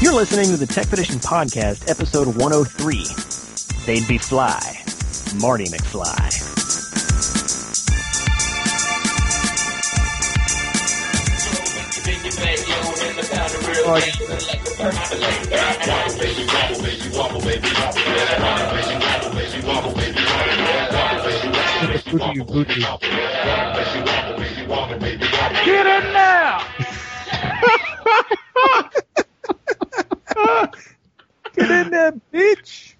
You're listening to the Tech Fedition Podcast, episode 103. They'd be fly. Marty McFly. Get in now! Get in there, bitch!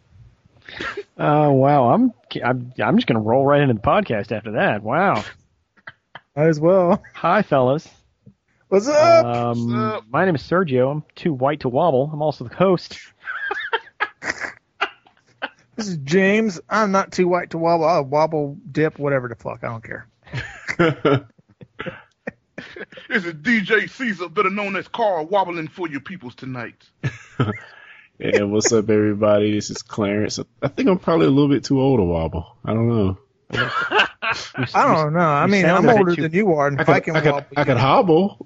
Wow, I'm just gonna roll right into the podcast after that. Wow, might as well. Hi, fellas. What's up? What's up? My name is Sergio. I'm too white to wobble. I'm also the host. This is James. I'm not too white to wobble. I'll wobble, dip, whatever the fuck. I don't care. This is DJ Caesar, better known as Carl, wobbling for your peoples tonight. Yeah, what's up, everybody? This is Clarence. I think I'm probably a little bit too old to wobble. I don't know. I don't know. I mean, I'm older than you are, and I could hobble.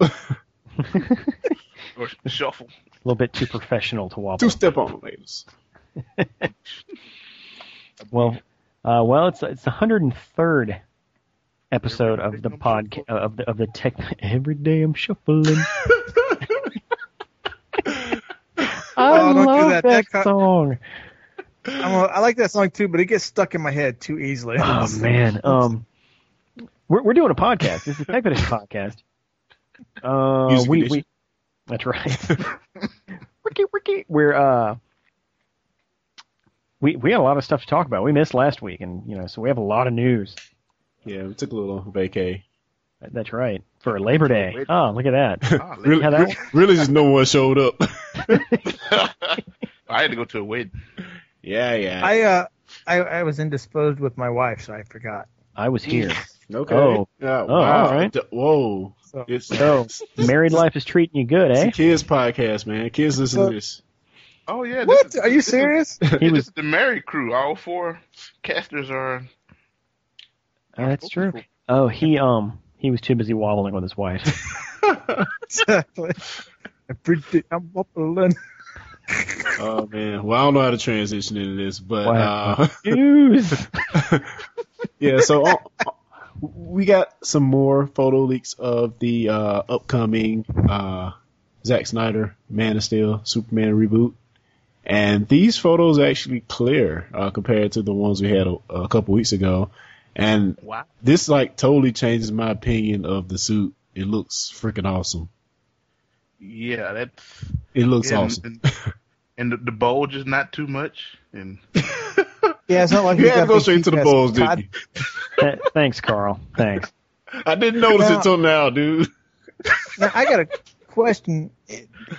Or shuffle. A little bit too professional to wobble. Two-step on, ladies. Well, it's the 103rd episode of the podcast of the Tech. Every day I'm shuffling. I love that song. I like that song too, but it gets stuck in my head too easily. Oh man, we're doing a podcast. This is the Tech Fedition podcast. That's right. Ricky, we had a lot of stuff to talk about. We missed last week, and so we have a lot of news. Yeah, we took a little vacay. That's right, for Labor Day. Oh, look at that! Oh, really, just no one showed up. I had to go to a wedding. Yeah. I was indisposed with my wife, so I forgot. I was here. Okay. Oh, yeah, wow. All right. Whoa. So married life is treating you good, eh? It's a kids podcast, man. Kids listen to this. Oh yeah. What? Are you serious? He was the married crew. All four casters are. Oh, that's true. Oh, he was too busy wobbling with his wife. Exactly. I'm wobbling. Oh man, well I don't know how to transition into this, but yeah. So we got some more photo leaks of the upcoming Zack Snyder Man of Steel Superman reboot, and these photos are actually clear compared to the ones we had a couple weeks ago. And wow. This totally changes my opinion of the suit. It looks freaking awesome. Yeah, it looks awesome. And the bulge is not too much. And yeah, it's not like you had to go straight to the bulge, didn't you? Thanks, Carl. Thanks. I didn't notice it till now, dude. Now, I got a question.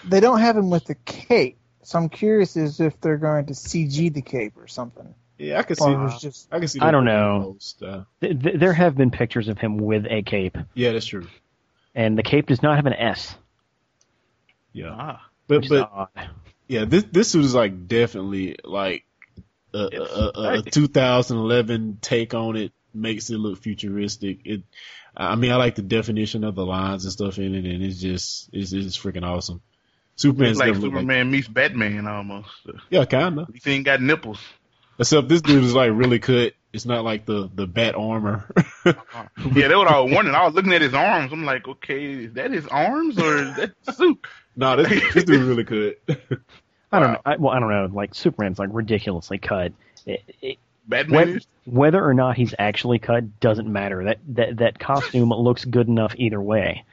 They don't have him with the cape, so I'm curious as if they're going to CG the cape or something. Yeah, I could see. I can see. I don't know. There have been pictures of him with a cape. Yeah, that's true. And the cape does not have an S. Yeah, but yeah, this was definitely a 2011 take on it. Makes it look futuristic. I like the definition of the lines and stuff in it, and it's freaking awesome. Superman's Superman meets Batman almost. Yeah, kinda. He ain't got nipples. Except this dude is really cut. It's not like the bat armor. Yeah, they were all wondering. I was looking at his arms. I'm like, okay, is that his arms or is that the suit? No, this dude really could. I don't know. Superman's ridiculously cut. Batman. Whether or not he's actually cut doesn't matter. That costume looks good enough either way.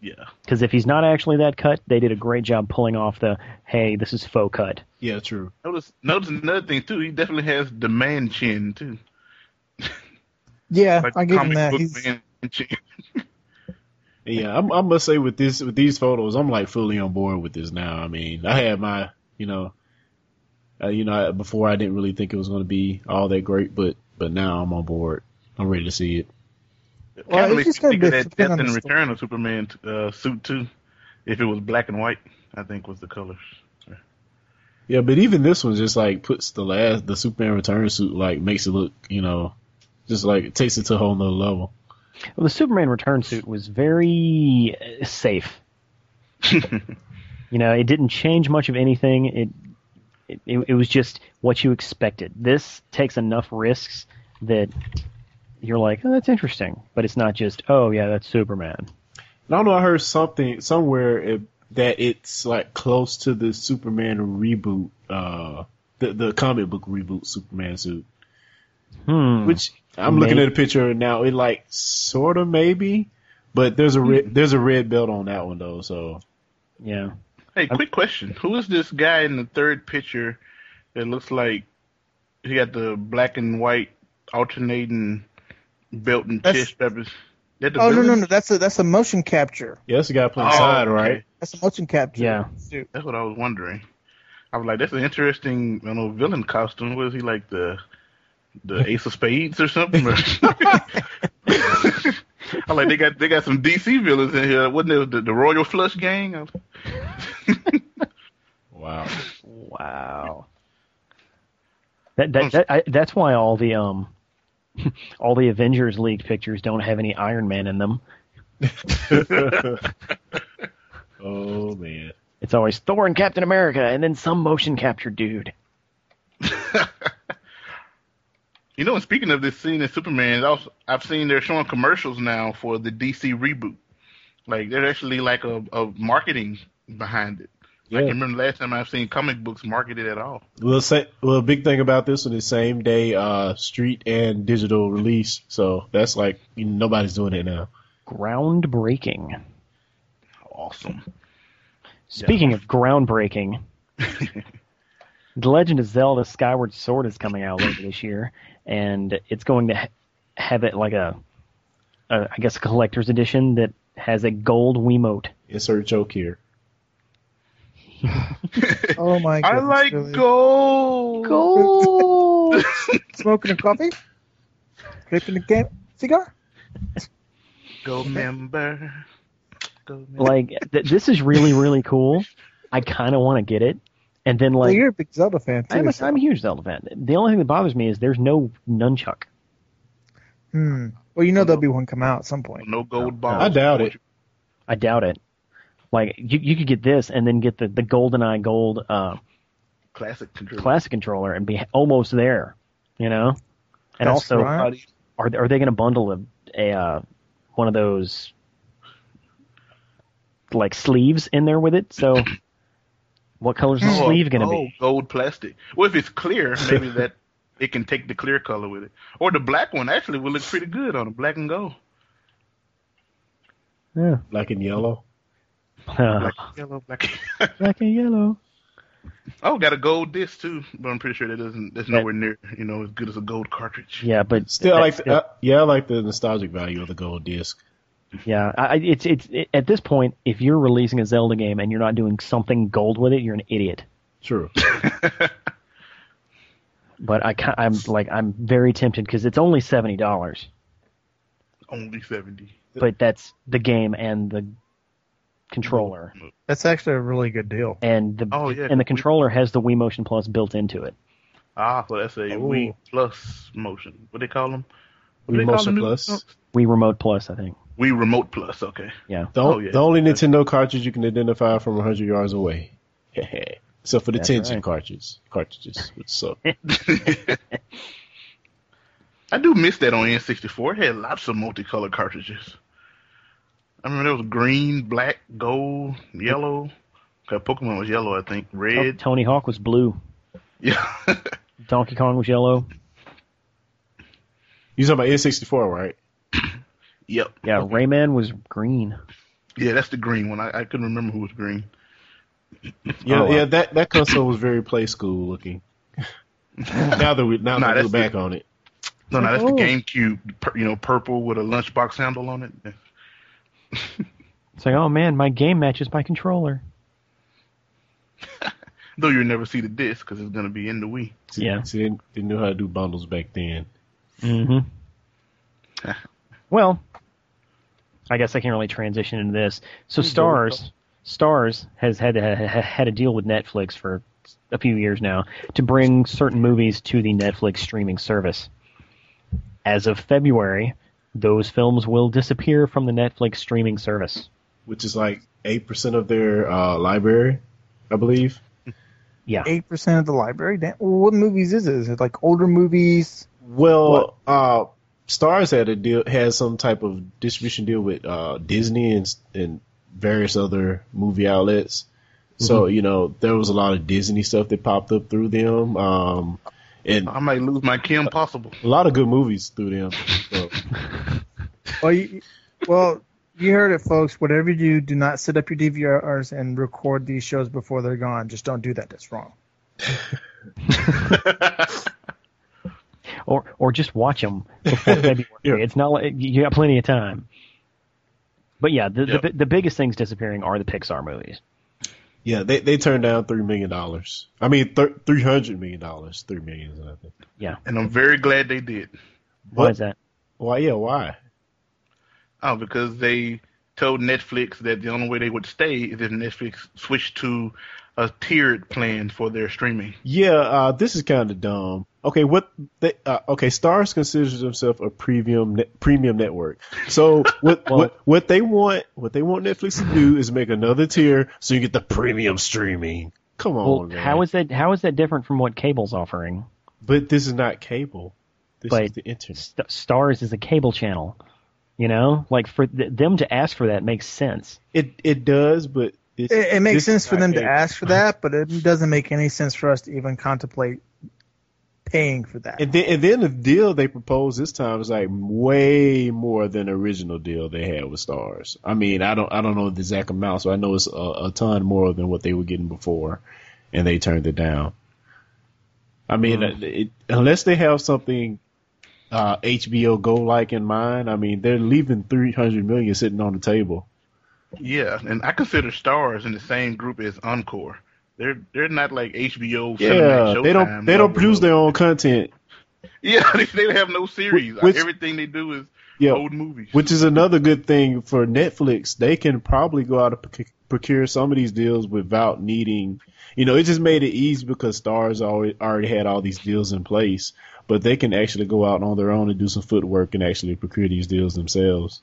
Yeah. Because if he's not actually that cut, they did a great job pulling off the hey, this is faux cut. Yeah, true. Notice another thing too. He definitely has the man chin too. Yeah, I give him that. He's... man chin. Yeah, I must say with these photos, I'm fully on board with this now. I mean, I had my, before I didn't really think it was going to be all that great, but now I'm on board. I'm ready to see it. Well, I can't really think of that Death and Return of Superman suit too. If it was black and white, I think was the colors. Yeah, but even this one just puts the Superman Return suit makes it look, just it takes it to a whole nother level. Well, the Superman Return suit was very safe. You know, it didn't change much of anything. It was just what you expected. This takes enough risks that you're like, oh, that's interesting. But it's not just, oh, yeah, that's Superman. I don't know, I heard something somewhere that it's like close to the Superman reboot, the comic book reboot Superman suit. Which I'm looking at a picture now. It like sort of maybe, but there's a red belt on that one though. So yeah. Hey, quick question: who is this guy in the third picture that looks like he got the black and white alternating belt and chest peppers? Oh villain? no! That's a motion capture. Yeah, that's the guy playing side, right? That's a motion capture. Yeah, dude. That's what I was wondering. I was like, that's an interesting, you know, villain costume. What is he like, the Ace of Spades or something? I'm like, they got some DC villains in here. Wasn't it the Royal Flush Gang? Wow. That's why all the Avengers League pictures don't have any Iron Man in them. Oh man. It's always Thor and Captain America and then some motion capture dude. You know, and speaking of this scene in Superman, I've seen they're showing commercials now for the DC reboot. Like, there's actually like a marketing behind it. Yeah. I can remember last time I've seen comic books marketed at all. Well, big thing about this one is same day street and digital release. So that's like, nobody's doing it now. Groundbreaking. Awesome. Speaking of groundbreaking, The Legend of Zelda Skyward Sword is coming out later this year, and it's going to have it like a collector's edition that has a gold Wiimote. Insert joke here. Oh my god! I like really. Gold. Smoking a coffee, ripping a game cigar. Gold member. Like this is really really cool. I kind of want to get it. And then, like, well, you're a big Zelda fan, too. I'm a huge Zelda fan. The only thing that bothers me is there's no nunchuck. Well, there'll be one come out at some point. No gold ball. I doubt it. Like, you could get this and then get the GoldenEye Gold classic controller and be almost there, you know? And that's also, right. Are they going to bundle a one of those, like, sleeves in there with it? So... What color's the sleeve going to be? Oh, gold plastic. Well, if it's clear, maybe that it can take the clear color with it. Or the black one actually will look pretty good on a black and gold. Yeah. Black and yellow. Black and yellow. Oh, got a gold disc too, but I'm pretty sure that's nowhere near, as good as a gold cartridge. Yeah, but still, I like the nostalgic value of the gold disc. Yeah, it's at this point, if you're releasing a Zelda game and you're not doing something gold with it, you're an idiot. True. But I'm very tempted because it's only $70. Only 70. But that's the game and the controller. That's actually a really good deal. And the controller has the Wii Motion Plus built into it. Ah, well, that's a Wii Plus Motion. What do they call them? Wii Motion Plus. Wii Remote Plus, I think. Wii Remote Plus, okay. Yeah. The only Nintendo cartridge you can identify from 100 yards away. Except for the Tension cartridges, which suck. I do miss that on N64. It had lots of multicolor cartridges. I remember there was green, black, gold, yellow. Okay, Pokemon was yellow, I think. Red. Oh, Tony Hawk was blue. Yeah. Donkey Kong was yellow. You talking about N64, right? Yep. Yeah, okay. Rayman was green. Yeah, that's the green one. I couldn't remember who was green. That console was very play school looking. Now that we look back on it. No, that's the GameCube. Purple with a lunchbox handle on it. It's like, oh man, my game matches my controller. Though you'll never see the disc because it's gonna be in the Wii. See, they knew how to do bundles back then. Mm-hmm. Well, I guess I can't really transition into this. So Starz has had a deal with Netflix for a few years now to bring certain movies to the Netflix streaming service. As of February, those films will disappear from the Netflix streaming service. Which is like 8% of their library, I believe. Yeah. 8% of the library? Damn. What movies is it? Is it like older movies? Well, Starz had a deal, had some type of distribution deal with Disney and various other movie outlets. Mm-hmm. So, you know, there was a lot of Disney stuff that popped up through them. And I might lose my Kim Possible. A lot of good movies through them. So. You heard it, folks. Whatever you do, do not set up your DVRs and record these shows before they're gone. Just don't do that. That's wrong. Or just watch them before February. Yeah. It's not like you got plenty of time. But yeah, the biggest things disappearing are the Pixar movies. Yeah, they turned down $3 million. I mean, $300 million. $3 million, I think. Yeah, and I'm very glad they did. Why is that? Why? Yeah, why? Oh, because they told Netflix that the only way they would stay is if Netflix switched to a tiered plan for their streaming. Yeah, this is kind of dumb. Okay, Starz considers themselves a premium network. So what they want Netflix to do is make another tier so you get the premium streaming. Come on, man. How is that different from what cable's offering? But this is not cable. This is the internet. Starz is a cable channel. You know, like for them to ask for that makes sense. It does, but it makes sense for them to ask for that, but it doesn't make any sense for us to even contemplate paying for that. And then the deal they proposed this time is like way more than the original deal they had with Starz. I mean, I don't know the exact amount, so I know it's a ton more than what they were getting before, and they turned it down. I mean, unless they have something. HBO Go like in mind. I mean, they're leaving $300 million sitting on the table. Yeah, and I consider Starz in the same group as Encore. They're not like HBO. Yeah, Showtime, they don't produce their own content. Yeah, they have no series. Everything they do is old movies. Which is another good thing for Netflix. They can probably go out and procure some of these deals without needing. You know, it just made it easy because Starz already had all these deals in place. But they can actually go out on their own and do some footwork and actually procure these deals themselves.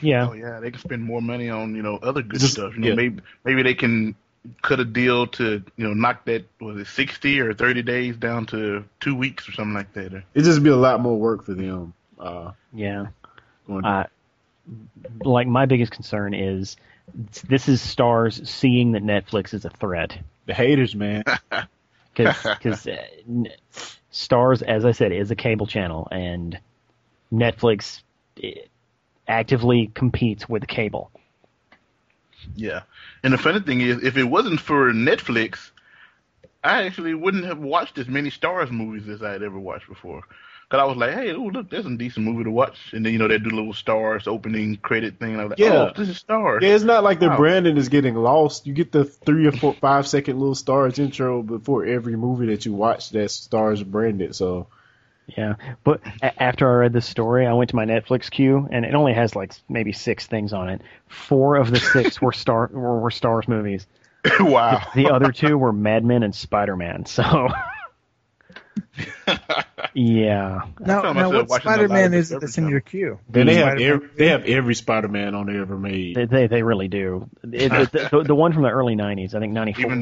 Yeah. Oh yeah, they can spend more money on, you know, other good stuff. You know, maybe they can cut a deal to, you know, knock that 60 or 30 days down to 2 weeks or something like that. It just be a lot more work for them. Yeah. Like my biggest concern is this is Starz seeing that Netflix is a threat. The haters, man. Because. Starz, as I said, is a cable channel, and Netflix actively competes with cable. Yeah. And the funny thing is, if it wasn't for Netflix, I actually wouldn't have watched as many Starz movies as I had ever watched before. Because I was like, hey, ooh, look, there's a decent movie to watch. And then, you know, they do little Starz opening credit thing. And I was like, this is Starz. Yeah, it's not like their branding is getting lost. You get the 3 or 4, 5 second little Starz intro before every movie that you watch that's Starz branded. So, yeah. But after I read this story, I went to my Netflix queue, and it only has like maybe 6 things on it. 4 of the 6 were Starz movies. Wow. The other 2 were Mad Men and Spider-Man. So. Yeah. Now what Spider-Man is that's in your queue? They have every Spider-Man on there ever made. They really do. The one from the early 90s, I think 94. Even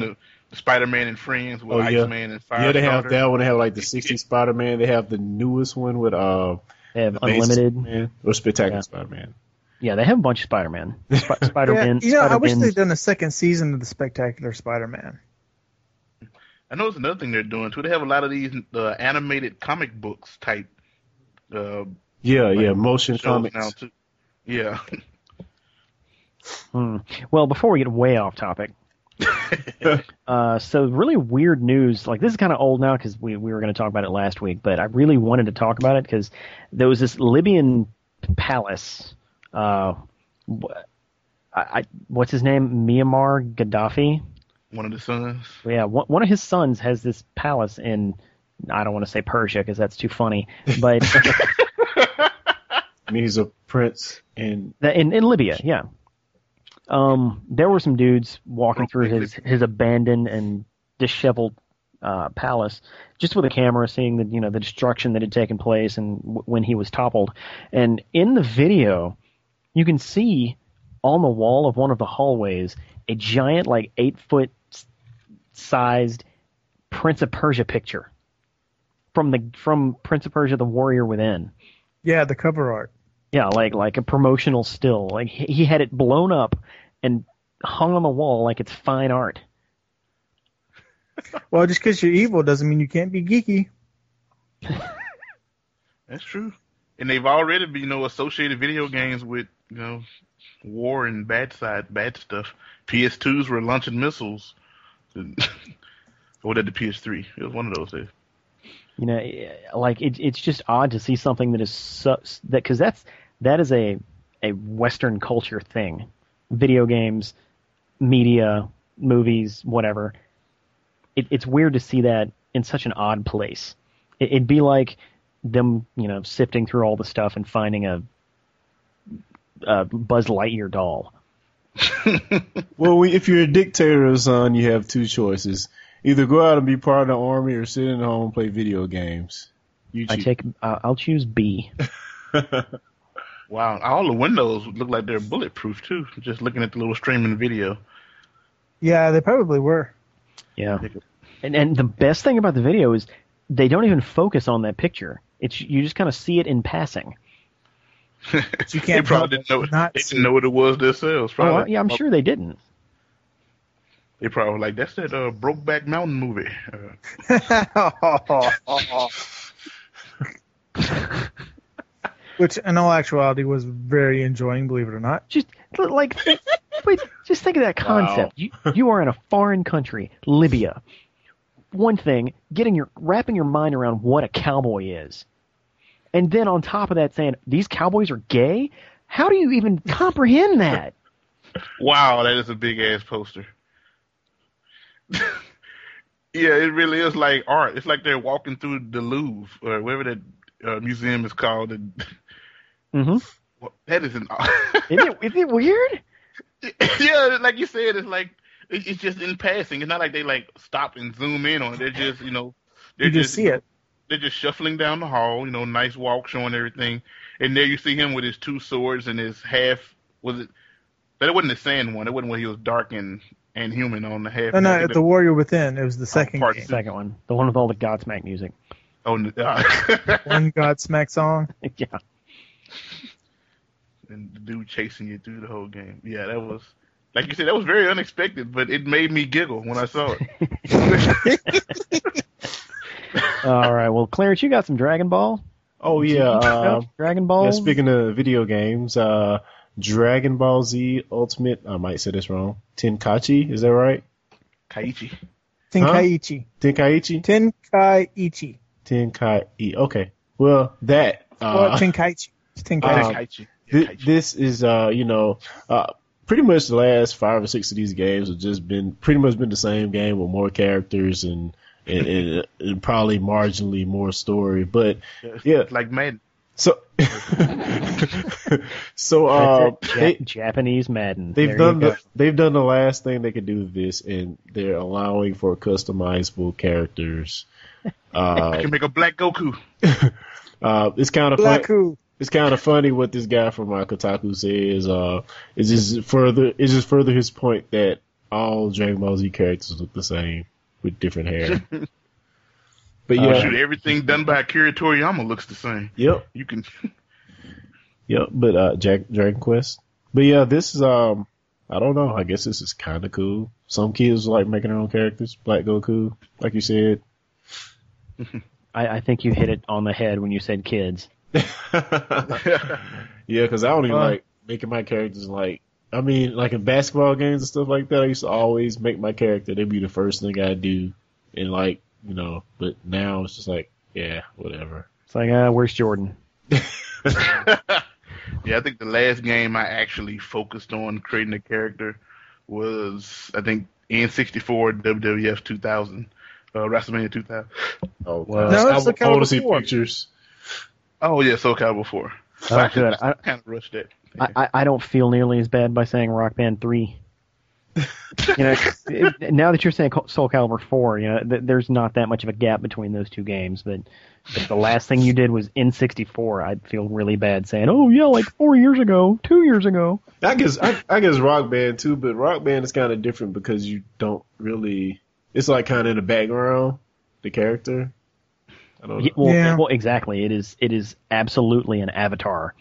the Spider-Man and Friends with Iceman and Firestarter. Yeah, they have that one. They have like the 60s Spider-Man. They have the newest one with they have Unlimited or Spectacular Spider-Man. Yeah, they have a bunch of Spider-Man. Spider-Man. Yeah, you know, I wish they'd done a second season of the Spectacular Spider-Man. I know it's another thing they're doing too. They have a lot of these animated comic books type. Motion comics. Now too. Yeah. Well, before we get way off topic, so really weird news. Like this is kind of old now because we were going to talk about it last week, but I really wanted to talk about it because there was this Libyan palace. What's his name? Muammar Gaddafi. One of the sons? Yeah, one of his sons has this palace in, I don't want to say Persia because that's too funny, but... I mean, he's a prince in Libya, yeah. There were some dudes walking through his abandoned and disheveled palace, just with a camera, seeing the, you know, the destruction that had taken place and when he was toppled. And in the video, you can see on the wall of one of the hallways, a giant, like, 8-foot-sized Prince of Persia picture from Prince of Persia: The Warrior Within. Yeah, the cover art. Yeah, like a promotional still. Like, he had it blown up and hung on the wall like it's fine art. Well, just because you're evil doesn't mean you can't be geeky. That's true. And they've already, associated video games with, war and bad stuff. PS2s were launching missiles. Or was that the PS3? It was one of those days. It's just odd to see something that is because that is a Western culture thing. Video games, media, movies, whatever. It's weird to see that in such an odd place. It'd be like them, sifting through all the stuff and finding a Buzz Lightyear doll. Well, if you're a dictator, son, you have two choices. Either go out and be part of the army or sit at home and play video games. I'll choose B. Wow, all the windows look like they're bulletproof, too, just looking at the little streaming video. Yeah, they probably were. Yeah. And the best thing about the video is they don't even focus on that picture. You just kind of see it in passing. You can't. They didn't know what it was themselves. Probably. Oh, yeah, I'm sure they didn't. They probably were like, that's that Brokeback Mountain movie. Which, in all actuality, was very enjoying, believe it or not. Just think of that concept. Wow. You are in a foreign country, Libya. One thing, wrapping your mind around what a cowboy is. And then on top of that saying, these cowboys are gay? How do you even comprehend that? Wow, that is a big-ass poster. Yeah, it really is like art. It's like they're walking through the Louvre or wherever that museum is called. Mm-hmm. Well, that is an art. Is it weird? Yeah, like you said, it's like it's just in passing. It's not like they stop and zoom in on it. They're just you just see it. They're just shuffling down the hall. Nice walk, showing everything. And there you see him with his two swords and his half. Was it? That wasn't the sand one. It wasn't when he was dark and human on the half. No, the Warrior Within. It was the second part. The second one, the one with all the Godsmack music. Oh, no. One Godsmack song. Yeah. And the dude chasing you through the whole game. Yeah, that was, like you said, that was very unexpected, but it made me giggle when I saw it. All right, well, Clarence, you got some Dragon Ball? Oh, yeah. Dragon Ball? Yeah, speaking of video games, Dragon Ball Z Ultimate, I might say this wrong, Tenkaichi, is that right? Kaichi. Tenkaichi. Huh? Tenkaichi? Tenkaichi. Tenkaichi, okay. Well, that. Tenkaichi. Tenkaichi. This is, pretty much the last 5 or 6 of these games have just been pretty much the same game with more characters and probably marginally more story. But yeah, like Madden. So, Japanese Madden. They've done the last thing they could do with this, and they're allowing for customizable characters. I can make a black Goku. It's kind of black Goku. It's kind of funny what this guy from Kotaku says. It's just further his point that all Dragon Ball Z characters look the same with different hair. But yeah, everything done by Akira Toriyama looks the same. Yep, you can. Yep, but Dragon Quest. But yeah, this is I don't know. I guess this is kind of cool. Some kids like making their own characters. Black Goku, like you said. I think you hit it on the head when you said kids. Yeah, because I don't even like making my characters. In basketball games and stuff like that, I used to always make my character. They'd be the first thing I do, and But now it's just whatever. It's like, where's Jordan? Yeah, I think the last game I actually focused on creating a character was N64 WWF 2000, WrestleMania 2000. Oh, wow. No, that's the Odyssey pictures. Oh, yeah, Soul Calibur 4. So I kind of rushed it. I don't feel nearly as bad by saying Rock Band 3. You know, now that you're saying Soul Calibur 4, you know, there's not that much of a gap between those two games. But the last thing you did was N64. I'd feel really bad saying, oh yeah, like 4 years ago, 2 years ago. I guess Rock Band too, but Rock Band is kind of different because you don't really. It's like kind of in the background, the character. I don't know. Well, exactly. It is absolutely an avatar.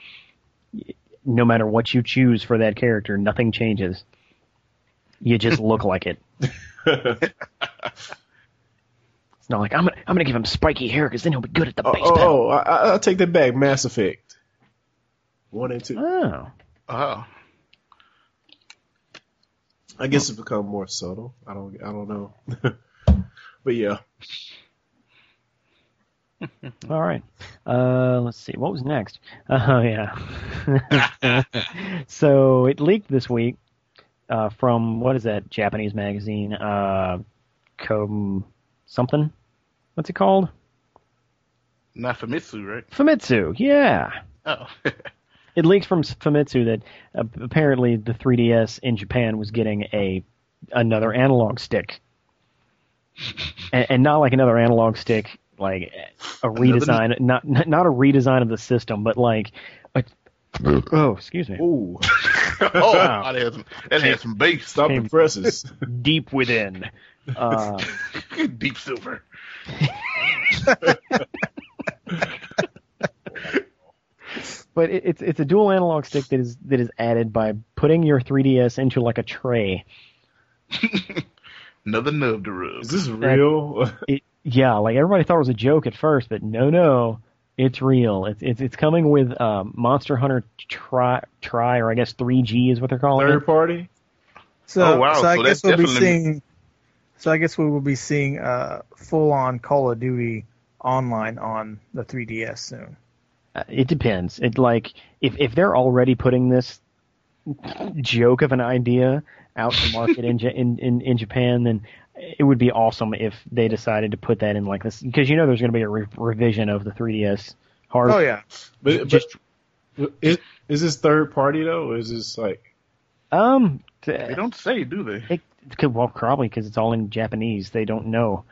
No matter what you choose for that character, nothing changes. You just look like it. It's not like I'm gonna give him spiky hair because then he'll be good at the base. Oh, I'll take that back. Mass Effect 1 and 2. Oh. I guess it's become more subtle. I don't know. But yeah. All right. Let's see. What was next? Oh, yeah. So it leaked this week from, what is that Japanese magazine? Something? What's it called? Not Famitsu, right? Famitsu, yeah. Oh. It leaks from Famitsu that apparently the 3DS in Japan was getting another analog stick. and not like another analog stick, like a redesign, not a redesign of the system, but like excuse me. Ooh. Wow. That has some bass. Stop the presses. Deep within. Deep silver. But it's a dual analog stick that is added by putting your 3DS into like a tray. Another nub to rub. Is this real? Yeah, like everybody thought it was a joke at first, but no, it's real. It's coming with Monster Hunter Tri, or I guess 3G is what they're calling it. Third party. So, oh wow! So I guess we'll be seeing. So I guess we will be seeing full on Call of Duty online on the 3DS soon. It depends. It like if they're already putting this joke of an idea out to market in Japan, then it would be awesome if they decided to put that in like this, because you know there's going to be a revision of the 3DS hardware. Oh yeah, but just is this third party though? Or is this like they don't say, do they? Probably because it's all in Japanese. They don't know.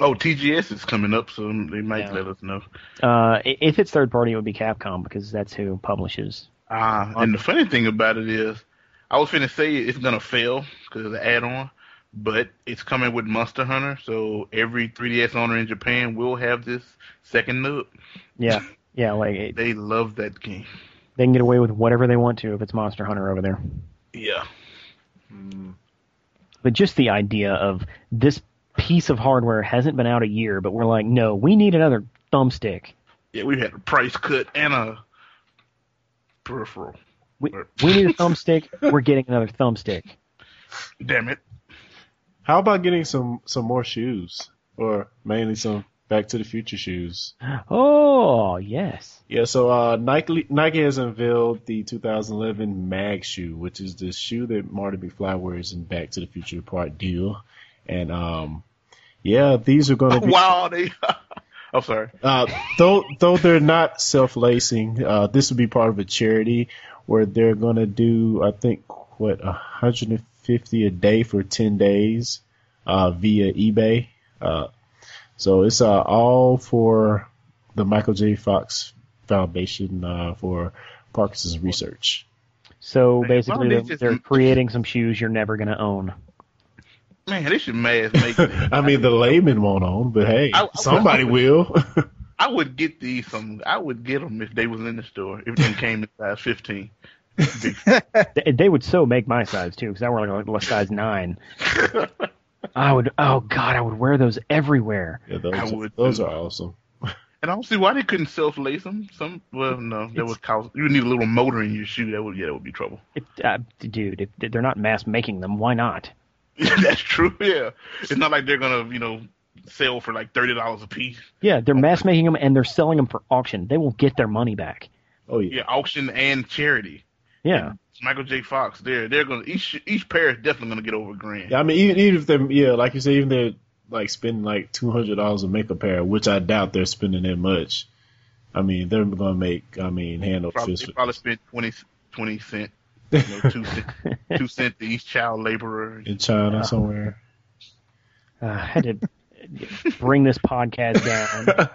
Oh, TGS is coming up, so they might let us know. If it's third party, it would be Capcom, because that's who publishes. And the funny thing about it is, I was finna say it's gonna fail because it's an add-on, but it's coming with Monster Hunter, so every 3DS owner in Japan will have this second noob. Yeah, like they love that game. They can get away with whatever they want to if it's Monster Hunter over there. Yeah. Mm. But just the idea of this piece of hardware hasn't been out a year, but we're like, no, we need another thumbstick. Yeah, we had a price cut and a peripheral. We need a thumbstick. We're getting another thumbstick. Damn it! How about getting some more shoes, or mainly some Back to the Future shoes? Oh yes. Yeah. So Nike has unveiled the 2011 Mag shoe, which is the shoe that Marty McFly wears in Back to the Future Part Two. And, these are going to be... Wow, I'm sorry. Though they're not self-lacing, this will be part of a charity where they're going to do, I think, 150 a day for 10 days via eBay. So it's all for the Michael J. Fox Foundation for Parkinson's research. So basically they're creating some shoes you're never going to own. Man, they should make it. I mean, the layman won't own, but hey, somebody will. I would get these. I would get them if they was in the store. If they came in size 15, they would so make my size too, because I wear like a size 9. I would. Oh God, I would wear those everywhere. Yeah, those are awesome. And I don't see why they couldn't self-lace them. You need a little motor in your shoe. That would be trouble. Dude, if they're not mass making them, why not? That's true, yeah. It's not like they're going to, sell for like $30 a piece. Yeah, they're mass making them and they're selling them for auction. They will get their money back. Oh, yeah. Yeah, auction and charity. Yeah. And Michael J. Fox, they're going to, each pair is definitely going to get over $1,000. Yeah, I mean, even if they're, like you say, even they're like spending like $200 to make a pair, which I doubt they're spending that much. I mean, they're going to make, hand over fist. They probably spent 20 cents. You know, two cents to each child laborer. Each child somewhere. I had to bring this podcast down.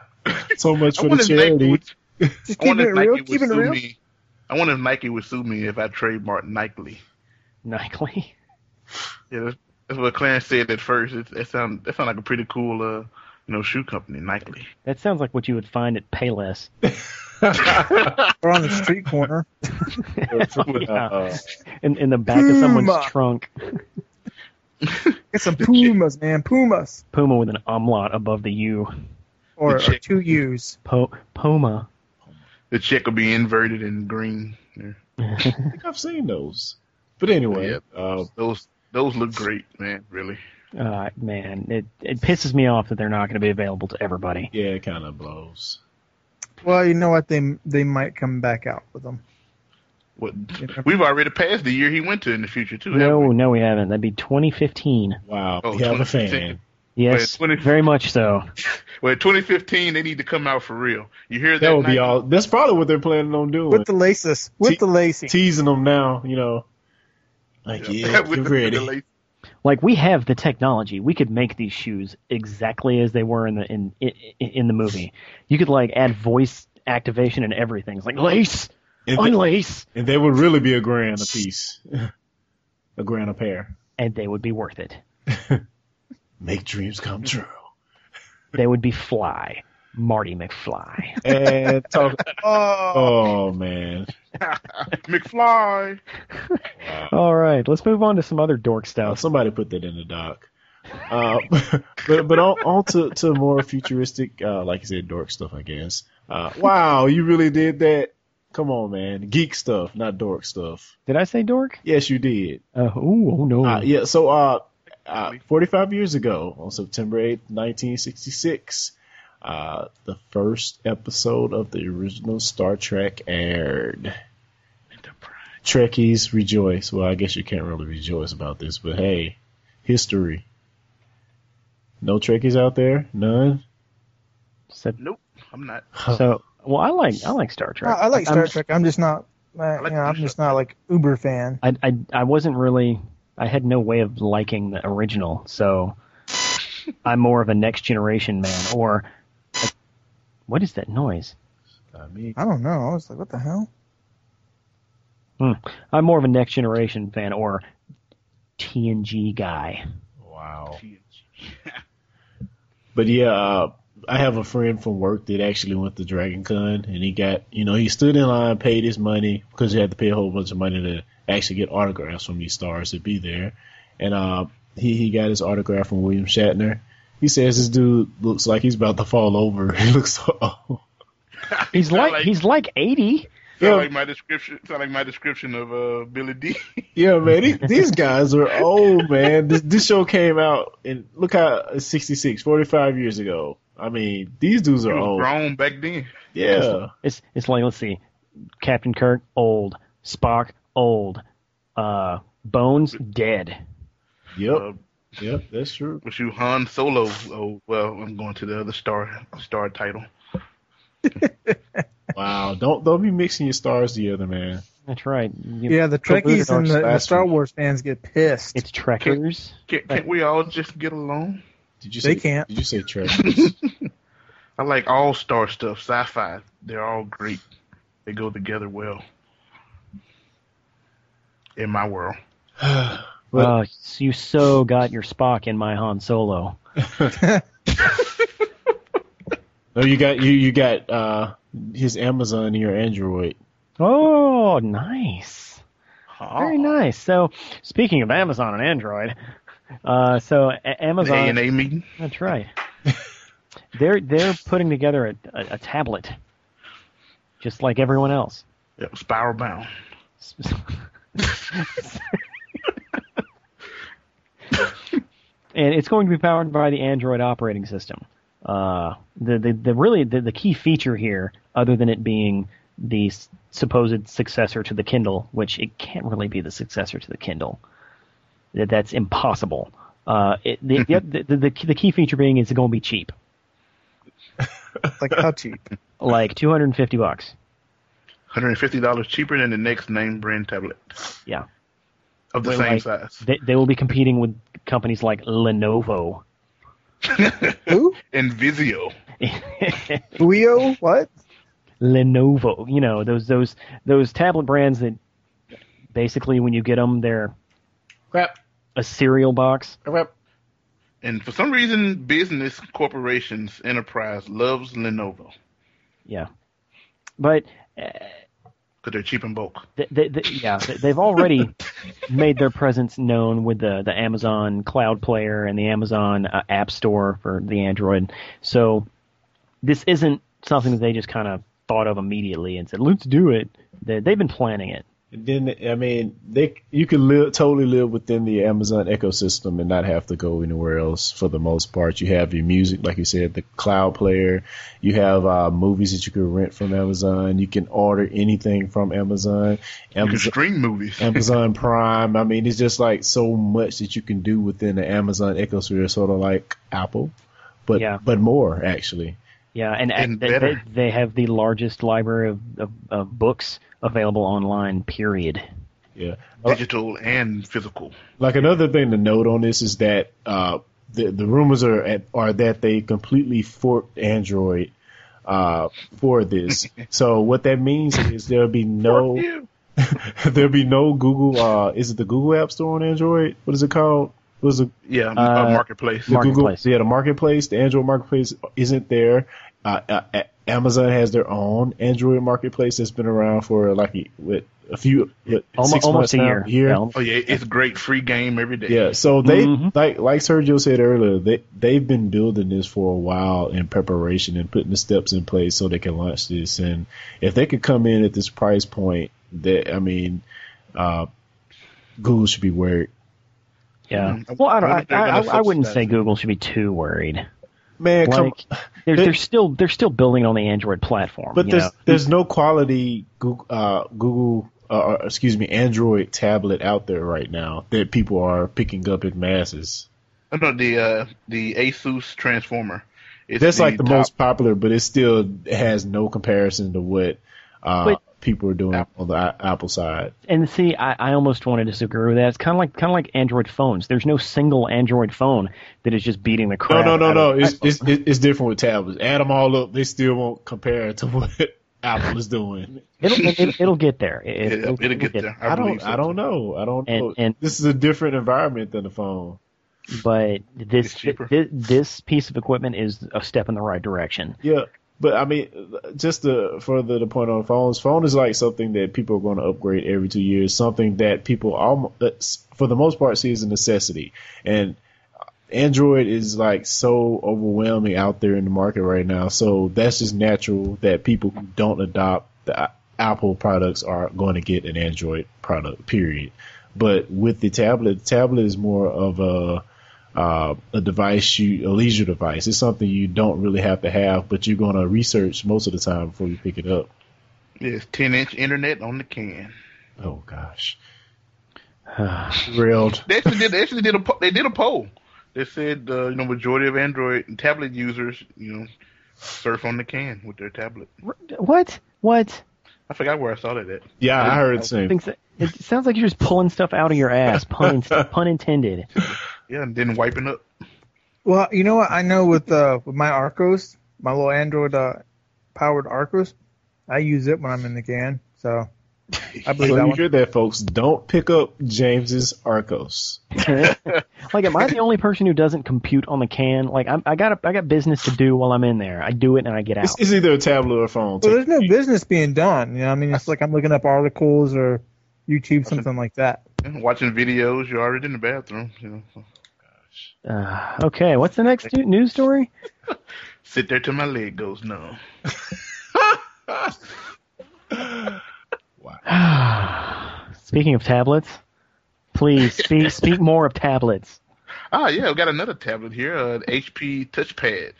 So much for the charity. Just keep it real. Keep it real. I wonder if Nike would sue me if I trademarked Nike. Nike? Yeah, that's what Clarence said at first. That sounds like a pretty cool shoe company, Nike. That sounds like what you would find at Payless. Or on the street corner. In the back of someone's trunk. Get some Pumas, man. Pumas. Puma with an umlaut above the U. Or two U's. Poma. The check will be inverted in green. Yeah. I think I've seen those. But anyway. Yeah, those look great, man, really. Man, it pisses me off that they're not going to be available to everybody. Yeah, it kind of blows. Well, you know what? They might come back out with them. What? We've already passed the year he went to in the future, too. No, we haven't. That'd be 2015. Wow. Oh, we have a fan. Yes, very much so. Well, 2015, they need to come out for real. You hear that? That would be all. That's probably what they're planning on doing. With the laces. With the lacing. Teasing them now, you know. Like, yeah, you're ready. Like, we have the technology. We could make these shoes exactly as they were in the movie. You could, like, add voice activation and everything. It's like, lace! Unlace! And they would really be $1 grand a piece. $1 grand a pair. And they would be worth it. Make dreams come true. They would be fly. Marty McFly. And oh, man. McFly. Wow. All right. Let's move on to some other dork stuff. Somebody put that in the doc. But on to more futuristic, like you said, dork stuff, I guess. Wow, you really did that? Come on, man. Geek stuff, not dork stuff. Did I say dork? Yes, you did. Oh, no. Yeah, so... 45 years ago, on September 8th, 1966, the first episode of the original Star Trek aired. Enterprise. Trekkies rejoice. Well, I guess you can't really rejoice about this, but hey, history. No Trekkies out there? None? Nope, I'm not. So, well, I like Star Trek. I like Star Trek. I'm just not. I'm just not like uber fan. I wasn't really. I had no way of liking the original, so I'm more of a next generation man. Or what is that noise? I don't know. I was like, what the hell? I'm more of a next generation fan or TNG guy. Wow. But yeah, I have a friend from work that actually went to Dragon Con, and he got, he stood in line, paid his money because you had to pay a whole bunch of money to actually get autographs from these stars to be there, and he got his autograph from William Shatner. He says this dude looks like he's about to fall over. He looks so old. He's like 80. Yeah, like my description. Sound like my description of Billy D. Yeah, man, these guys are old, man. This show came out and look how 66, 45 years ago. I mean, these dudes are old. Grown back then. Yeah, it's like, let's see, Captain Kirk old, Spock. Old, Bones dead. Yep, that's true. But you Han Solo. Oh well, I'm going to the other star title. Wow, don't be mixing your stars together, man. That's right. The Trekkies and the Star Wars fans get pissed. It's Trekkers. Can't we all just get along? Did you say Trekkers? I like all star stuff, sci-fi. They're all great. They go together well. In my world. Well, you so got your Spock in my Han Solo. No, you got his Amazon in your Android. Oh, nice. Oh. Very nice. So, speaking of Amazon and Android, Amazon A&A meeting. That's right. They're putting together a tablet, just like everyone else. Yep, spiral bound. And it's going to be powered by the Android operating system. The key feature here, other than it being the supposed successor to the Kindle, which it can't really be the successor to the Kindle, that's impossible. The key feature being it's going to be cheap. Like how cheap? Like $250. $150 cheaper than the next name brand tablet. Yeah. Of the same size. They will be competing with companies like Lenovo. Who? And Vizio. Vizio? What? Lenovo. You know, those tablet brands that basically when you get them, they're crap. A cereal box. Crap. And for some reason, business, corporations, enterprise loves Lenovo. Yeah. But... because they're cheap in bulk. They've already made their presence known with the Amazon Cloud Player and the Amazon App Store for the Android. So this isn't something that they just kind of thought of immediately and said, let's do it. They've been planning it. Then I mean, you can totally live within the Amazon ecosystem and not have to go anywhere else for the most part. You have your music, like you said, the cloud player. You have movies that you can rent from Amazon. You can order anything from Amazon. You can stream movies. Amazon Prime. I mean, it's just like so much that you can do within the Amazon ecosystem, sort of like Apple, but more actually. Yeah, and they have the largest library of books available online, period. Yeah, digital and physical. Like another thing to note on this is that the rumors are that they completely forked Android for this. So what that means is there'll be no Google. Is it the Google App Store on Android? What is it called? Marketplace. The marketplace. The Android marketplace isn't there. Amazon has their own Android marketplace that's been around for almost 6 months now. A year. Yeah. Oh yeah, it's great, free game every day. Yeah, so they like Sergio said earlier, they've been building this for a while in preparation and putting the steps in place so they can launch this. And if they could come in at this price point, Google should be worried. Yeah. Well, I wouldn't say Google should be too worried. Man, they're still building on the Android platform. But there's no quality Android tablet out there right now that people are picking up in masses. I know the Asus Transformer. That's like the most popular, but it still has no comparison to what people are doing on the Apple side. And see, I almost want to disagree with that. It's kind of like Android phones. There's no single Android phone that is just beating the crap. No. It's different with tablets. Add them all up, they still won't compare to what Apple is doing. It'll get there. It'll get there. I don't know. And this is a different environment than a phone. But this piece of equipment is a step in the right direction. Yeah. But, I mean, just to further the point on phones, phone is like something that people are going to upgrade every 2 years, something that people, for the most part, see as a necessity. And Android is, like, so overwhelming out there in the market right now. So that's just natural that people who don't adopt the Apple products are going to get an Android product, period. But with the tablet is more of a device, a leisure device. It's something you don't really have to have, but you're going to research most of the time before you pick it up. It's 10-inch internet on the can. Oh gosh, thrilled. They did a poll. They said majority of Android and tablet users surf on the can with their tablet. What? I forgot where I saw that at. Yeah, I heard the same. It sounds like you're just pulling stuff out of your ass. Pun intended. Yeah, and then wiping up. Well, you know what? I know with my Archos, my little Android-powered Archos, I use it when I'm in the can. So I believe that one. You hear that, folks. Don't pick up James's Archos. Like, am I the only person who doesn't compute on the can? Like, I got business to do while I'm in there. I do it and I get out. It's either a tablet or a phone. Well, there's no business being done. You know, I mean, it's like I'm looking up articles or YouTube, something like that. Watching videos. You're already in the bathroom. Okay, what's the next news story? Sit there till my leg goes numb. Wow. Speaking of tablets, please speak more of tablets. We've got another tablet here, an HP TouchPad.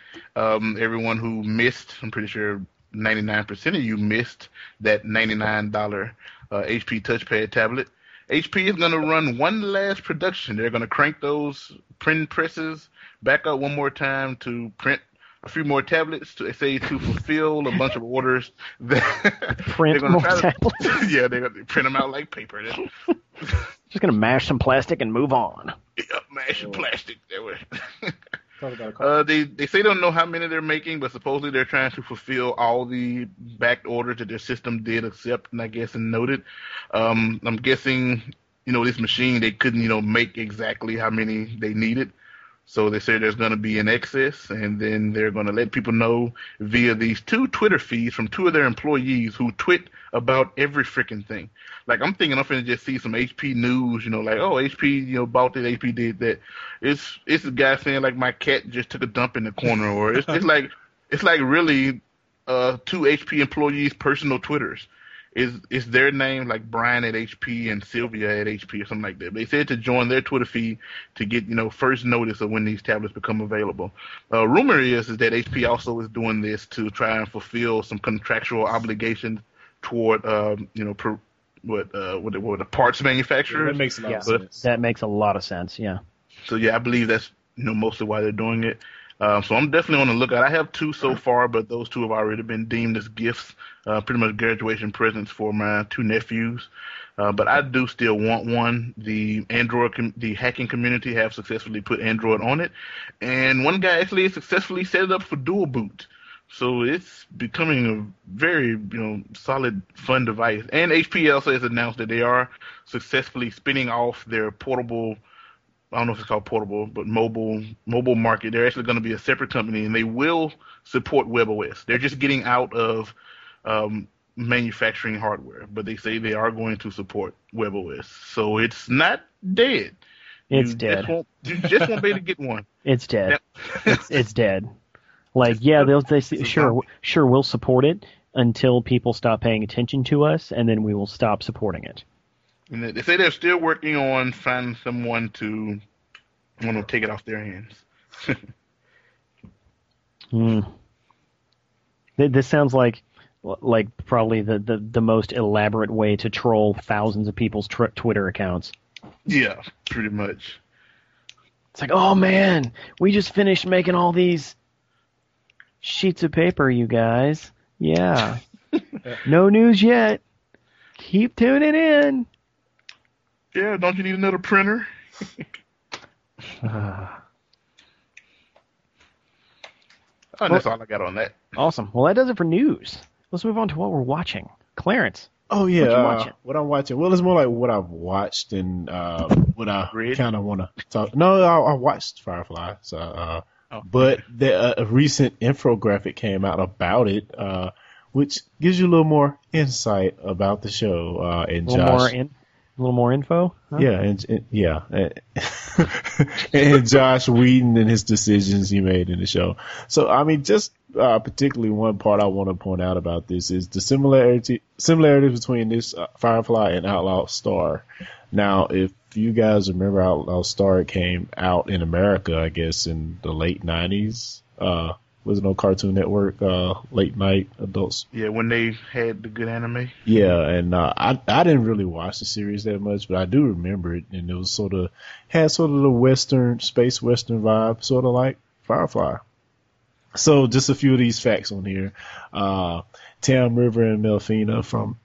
Everyone who missed, I'm pretty sure 99% of you missed that $99 HP TouchPad tablet. HP is going to run one last production. They're going to crank those print presses back up one more time to print a few more tablets to say to fulfill a bunch of orders that print more tablets. Yeah, they're gonna print them out like paper. Just gonna mash some plastic and move on. Yeah, mash some plastic. They say they don't know how many they're making, but supposedly they're trying to fulfill all the back orders that their system did accept and I guess and noted. I'm guessing, you know, this machine they couldn't, you know, make exactly how many they needed. So they say there's going to be an excess, and then they're going to let people know via these two Twitter feeds from two of their employees who twit about every freaking thing. Like, I'm thinking I'm finna just see some HP news, you know, like, oh, HP, you know, bought this, HP did that. It's a guy saying, like, my cat just took a dump in the corner, or it's like really two HP employees' personal Twitters. It's their name, like Brian at HP and Sylvia at HP or something like that. They said to join their Twitter feed to get, you know, first notice of when these tablets become available. Rumor is that HP also is doing this to try and fulfill some contractual obligations toward, the parts manufacturers. Yeah, that makes a lot of sense. That makes a lot of sense, yeah. So, yeah, I believe that's, you know, mostly why they're doing it. So I'm definitely on the lookout. I have two so far, but those two have already been deemed as gifts, pretty much graduation presents for my two nephews. But I do still want one. The hacking community have successfully put Android on it. And one guy actually successfully set it up for dual boot. So it's becoming a very, you know, solid, fun device. And HP also has announced that they are successfully spinning off their portable, I don't know if it's called portable, but mobile market. They're actually going to be a separate company, and they will support WebOS. They're just getting out of manufacturing hardware, but they say they are going to support WebOS. So it's not dead. It's dead. You just won't be able to get one. It's dead. It's dead. Like, yeah, they we'll support it until people stop paying attention to us, and then we will stop supporting it. And they say they're still working on finding someone to want to take it off their hands. This sounds like probably the most elaborate way to troll thousands of people's Twitter accounts. Yeah, pretty much. It's like, oh man, we just finished making all these sheets of paper, you guys. Yeah. No news yet. Keep tuning in. Yeah, don't you need another printer? That's all I got on that. Awesome. Well, that does it for news. Let's move on to what we're watching. Clarence. Oh, yeah. What you watching? What I'm watching. Well, it's more like what I've watched and what I kind of want to talk. No, I watched Firefly. So, But a recent infographic came out about it, which gives you a little more insight about the show. A little more info? Huh? Yeah. And Joss Whedon and his decisions he made in the show. So, I mean, just particularly one part I want to point out about this is the similarities between this Firefly and Outlaw Star. Now, if you guys remember, Outlaw Star came out in America, I guess, in the late 90s. Was it on Cartoon Network, late night adults? Yeah, when they had the good anime. Yeah, and I didn't really watch the series that much, but I do remember it, and it was had the Western, space Western vibe, sort of like Firefly. So just a few of these facts on here. Tam River and Melfina from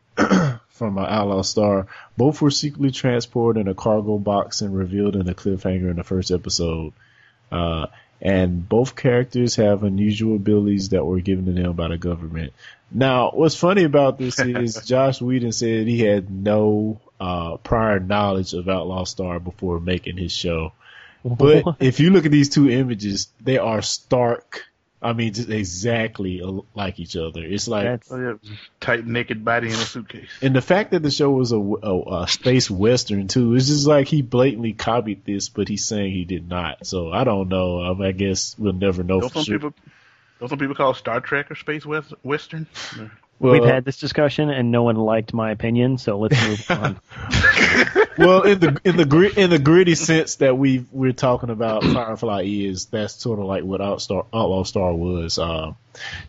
Outlaw Star, both were secretly transported in a cargo box and revealed in a cliffhanger in the first episode. And both characters have unusual abilities that were given to them by the government. Now, what's funny about this is Joss Whedon said he had no prior knowledge of Outlaw Star before making his show. But if you look at these two images, they are stark. I mean, just exactly like each other. It's like tight naked body in a suitcase. And the fact that the show was a space Western too, it's just like he blatantly copied this, but he's saying he did not. So I don't know. I guess we'll never know for sure. Don't some people call Star Trek or space Western? Well, we've had this discussion and no one liked my opinion, so let's move on. Well, in the gritty sense that we're talking about, Firefly that's sort of like what Outlaw Star was.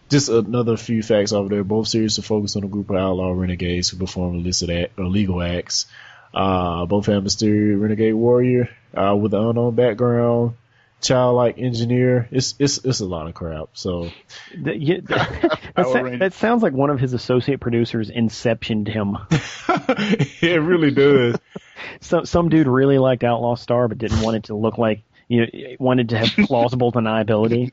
Just another few facts over there. Both series are focused on a group of outlaw renegades who perform illicit illegal acts. Both have a mysterious renegade warrior with an unknown background. childlike engineer. It's a lot of crap. So that sounds like one of his associate producers inceptioned him. It really does. Some dude really liked Outlaw Star, but didn't want it to look like, you know, wanted to have plausible deniability.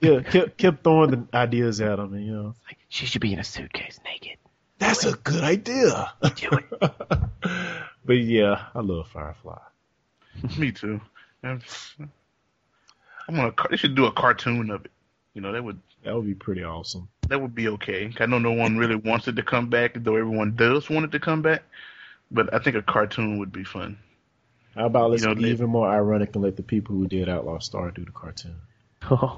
Yeah, kept throwing the ideas at him. And, you know, like, she should be in a suitcase naked. That's a good idea. Do it. But yeah, I love Firefly. Me too. They should do a cartoon of it. You know, that would be pretty awesome. That would be okay. I know no one really wants it to come back, though everyone does want it to come back. But I think a cartoon would be fun. How about let's be even more ironic and let the people who did Outlaw Star do the cartoon? Oh.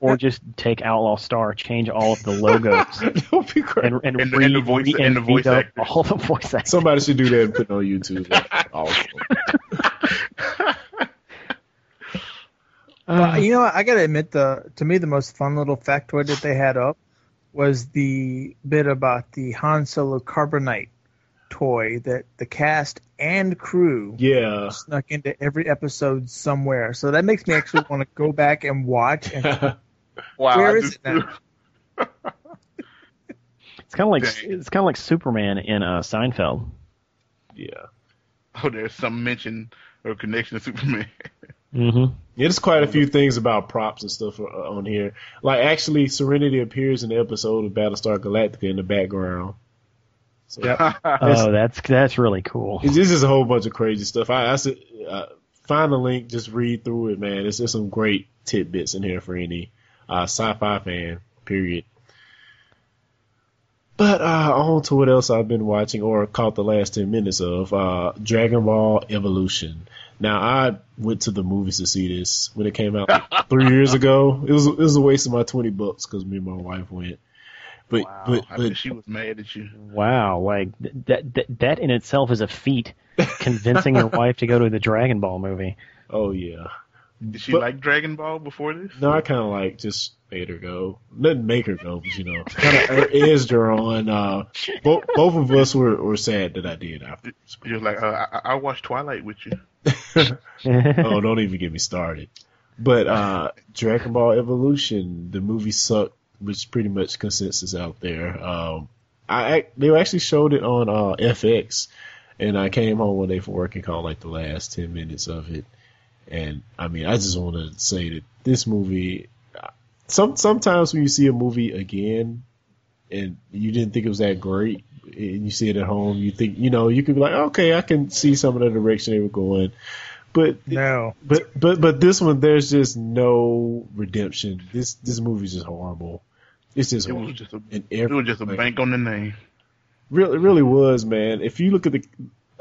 or just take Outlaw Star, change all of the logos, and the voice and the voice actors. All the voice actors. Somebody should do that and put it on YouTube. I gotta admit, to me the most fun little factoid that they had up was the bit about the Han Solo Carbonite toy that the cast and crew snuck into every episode somewhere. So that makes me actually want to go back and watch. And wow, where is it now? It's kind of like Superman in Seinfeld. Yeah. Oh, there's some mention or connection to Superman. Mm-hmm. Yeah, there's quite a few things about props and stuff on here. Like, actually, Serenity appears in the episode of Battlestar Galactica in the background. So, that's really cool. This is a whole bunch of crazy stuff. I find the link, just read through it, man. There's just some great tidbits in here for any sci-fi fan, period. But on to what else I've been watching or caught the last 10 minutes of, Dragon Ball Evolution. Now, I went to the movies to see this when it came out like 3 years ago. It was a waste of my $20 because me and my wife went. But, wow, but she was mad at you. Wow, like that in itself is a feat, convincing your wife to go to the Dragon Ball movie. Oh yeah. Did she like Dragon Ball before this? No, I kind of just made her go. Didn't make her go, but kind of edged her on. Both of us were sad that I did. You're like, I watched Twilight with you. Oh, don't even get me started. But Dragon Ball Evolution, the movie sucked. Which is pretty much consensus out there. They actually showed it on FX, and I came home one day from work and caught the last 10 minutes of it. And I mean, I just want to say that this movie. Sometimes when you see a movie again, and you didn't think it was that great, and you see it at home, you think you could be like, okay, I can see some of the direction they were going. But no. But this one, there's just no redemption. This movie's just horrible. It's just horrible. It was just a bank on the name. Really, it really was, man. If you look at the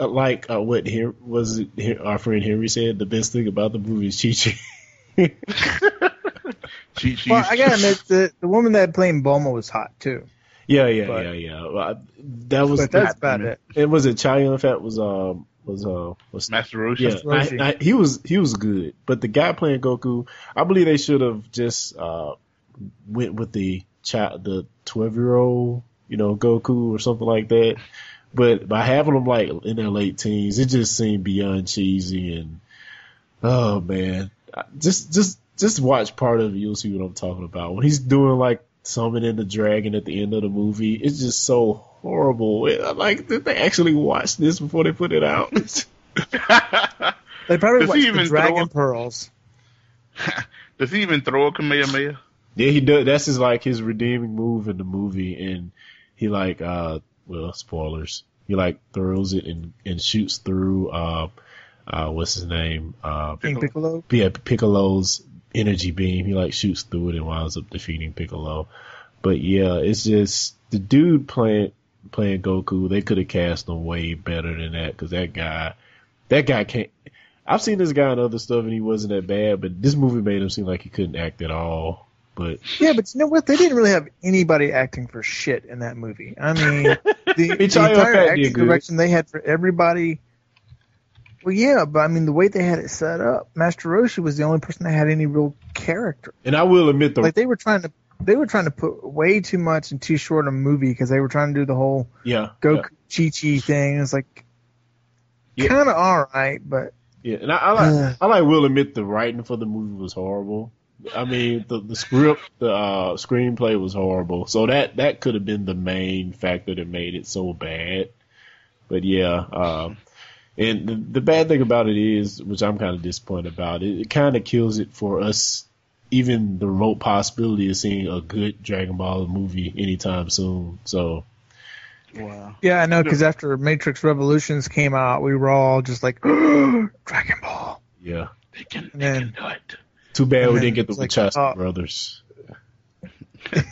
what here was it? Our friend Henry said the best thing about the movie is Chi-Chi. Chi-Chi. Well, I gotta admit, the woman that played Bulma was hot too. Yeah. Well, that's about it. It was it. Chow Fat was Master Roshi. Yeah, he was good, but the guy playing Goku, I believe they should have just went with the 12-year-old, Goku or something like that. But by having him in their late teens, it just seemed beyond cheesy. And oh man, just watch part of it, you'll see what I'm talking about. When he's doing summoning the dragon at the end of the movie, it's just so horrible. Did they actually watch this before they put it out? They probably watched the Dragon Pearls. Does he even throw a Kamehameha? Yeah, he does. That's his redeeming move in the movie, and he spoilers. He throws it and shoots through what's his name? Piccolo. Yeah, Piccolo's energy beam. He shoots through it and winds up defeating Piccolo. But yeah, it's just the dude playing Goku, they could have cast him way better than that, because that guy can't. I've seen this guy in other stuff and he wasn't that bad, but this movie made him seem like he couldn't act at all. But yeah, but you know what? They didn't really have anybody acting for shit in that movie. I mean, the entire acting direction they had for everybody. Well, yeah, but I mean, the way they had it set up, Master Roshi was the only person that had any real character. And I will admit, though, they were trying to put way too much and too short a movie, because they were trying to do the whole Goku Chi-Chi thing. It's kind of all right, but Yeah, and I will admit the writing for the movie was horrible. I mean, the screenplay was horrible. So that could have been the main factor that made it so bad. But yeah, and the bad thing about it is, which I'm kind of disappointed about, it kind of kills it for us, even the remote possibility of seeing a good Dragon Ball movie anytime soon. So, wow. Yeah, I know, because after Matrix Revolutions came out, we were all just like, Dragon Ball. Yeah. They can do it. Too bad we didn't get the Wachowski brothers.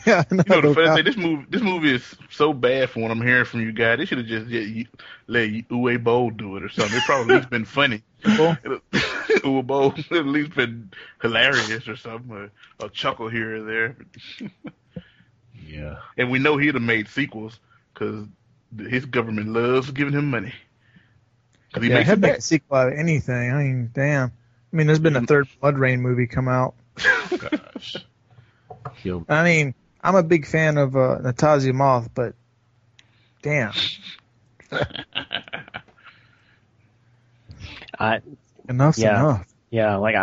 Yeah, no, you know, the funny thing, this movie is so bad from what I'm hearing from you guys. They should have just let Uwe Boll do it or something. It's probably at least been funny. Uwe Boll at least been hilarious or something. A chuckle here or there. Yeah. And we know he'd have made sequels because his government loves giving him money. Yeah, he'd make a sequel out of anything. I mean, damn. I mean, there's been a third BloodRayne movie come out. Gosh. I mean, I'm a big fan of Natasha Moth, but damn. Enough's enough. Yeah, like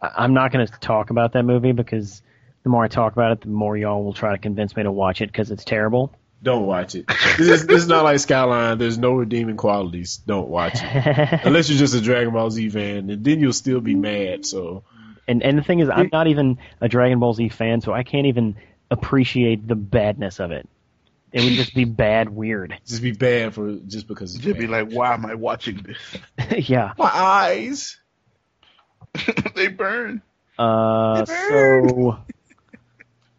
I'm not going to talk about that movie because the more I talk about it, the more y'all will try to convince me to watch it because it's terrible. Don't watch it. This is not like Skyline. There's no redeeming qualities. Don't watch it. Unless you're just a Dragon Ball Z fan, and then you'll still be mad, so... And the thing is, I'm not even a Dragon Ball Z fan, so I can't even appreciate the badness of it. It would just be bad weird. Just be bad because it's bad. You'd be like, why am I watching this? Yeah. My eyes. They burn. So,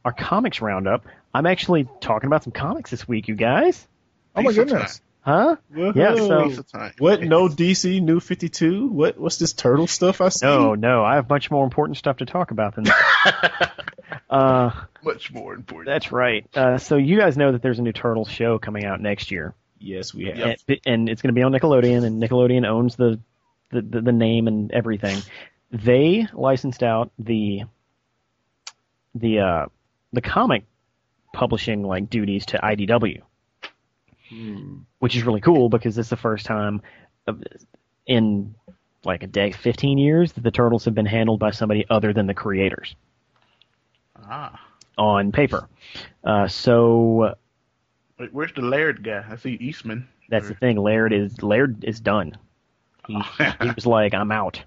our comics roundup. I'm actually talking about some comics this week, you guys. Oh, my goodness. Huh? Whoa. Yeah. So what? No DC New 52? What's this turtle stuff I see? No. I have much more important stuff to talk about than that. Much more important. That's right. So you guys know that there's a new Turtles show coming out next year. Yes, we have. And it's going to be on Nickelodeon, and Nickelodeon owns the name and everything. They licensed out the comic publishing like duties to IDW. Which is really cool because it's the first time in like 15 years that the Turtles have been handled by somebody other than the creators on paper. So wait, where's the Laird guy? I see Eastman. That's the thing. Laird is done. He was like, I'm out.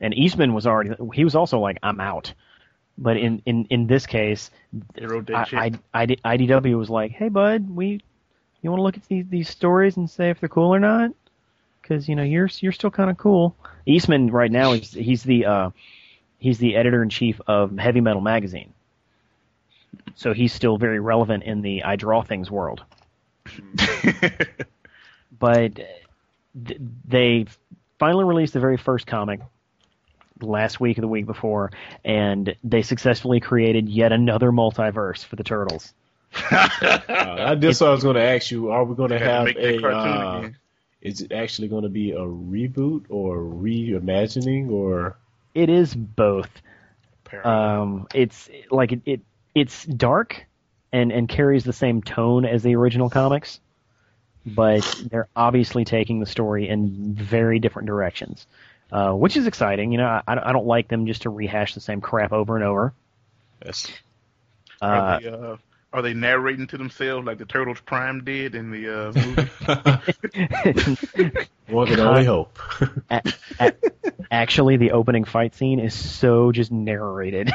And Eastman was also like, I'm out. But in this case, IDW was like, hey, bud, you want to look at these stories and say if they're cool or not? Because you know you're still kind of cool. Eastman right now is he's the editor in chief of Heavy Metal magazine, so he's still very relevant in the I draw things world. But they finally released the very first comic last week or the week before, and they successfully created yet another multiverse for the Turtles. I just I was going to ask you, are we going to have a is it actually going to be a reboot or reimagining? Or it is both. It's like it's dark and carries the same tone as the original comics, but they're obviously taking the story in very different directions, which is exciting. You know, I don't like them just to rehash the same crap over and over. Yes. Are they narrating to themselves like the Turtles Prime did in the movie? Well, can only hope. Actually, the opening fight scene is so just narrated.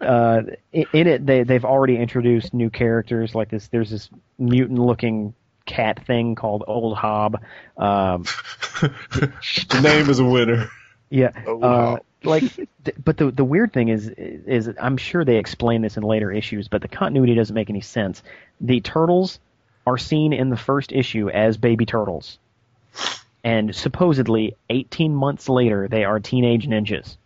In it, they've already introduced new characters like this. There's this mutant-looking cat thing called Old Hob. The name is a winner. Yeah. Old Hob. But the weird thing is I'm sure they explain this in later issues, but the continuity doesn't make any sense. The Turtles are seen in the first issue as baby turtles, and supposedly 18 months later they are teenage ninjas.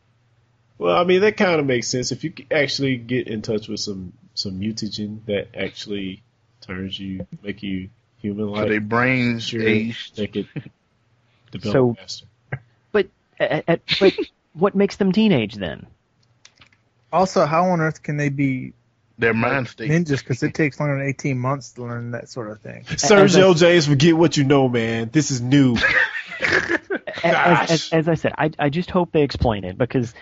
Well, I mean that kind of makes sense if you actually get in touch with some mutagen that actually turns you, make you human-like. So their brains aged. They could develop faster. But what makes them teenage then? Also, how on earth can they be their mind state ninjas? Because it takes longer than 18 months to learn that sort of thing. Sergio James, forget what you know, man. This is new. as I said, I just hope they explain it, because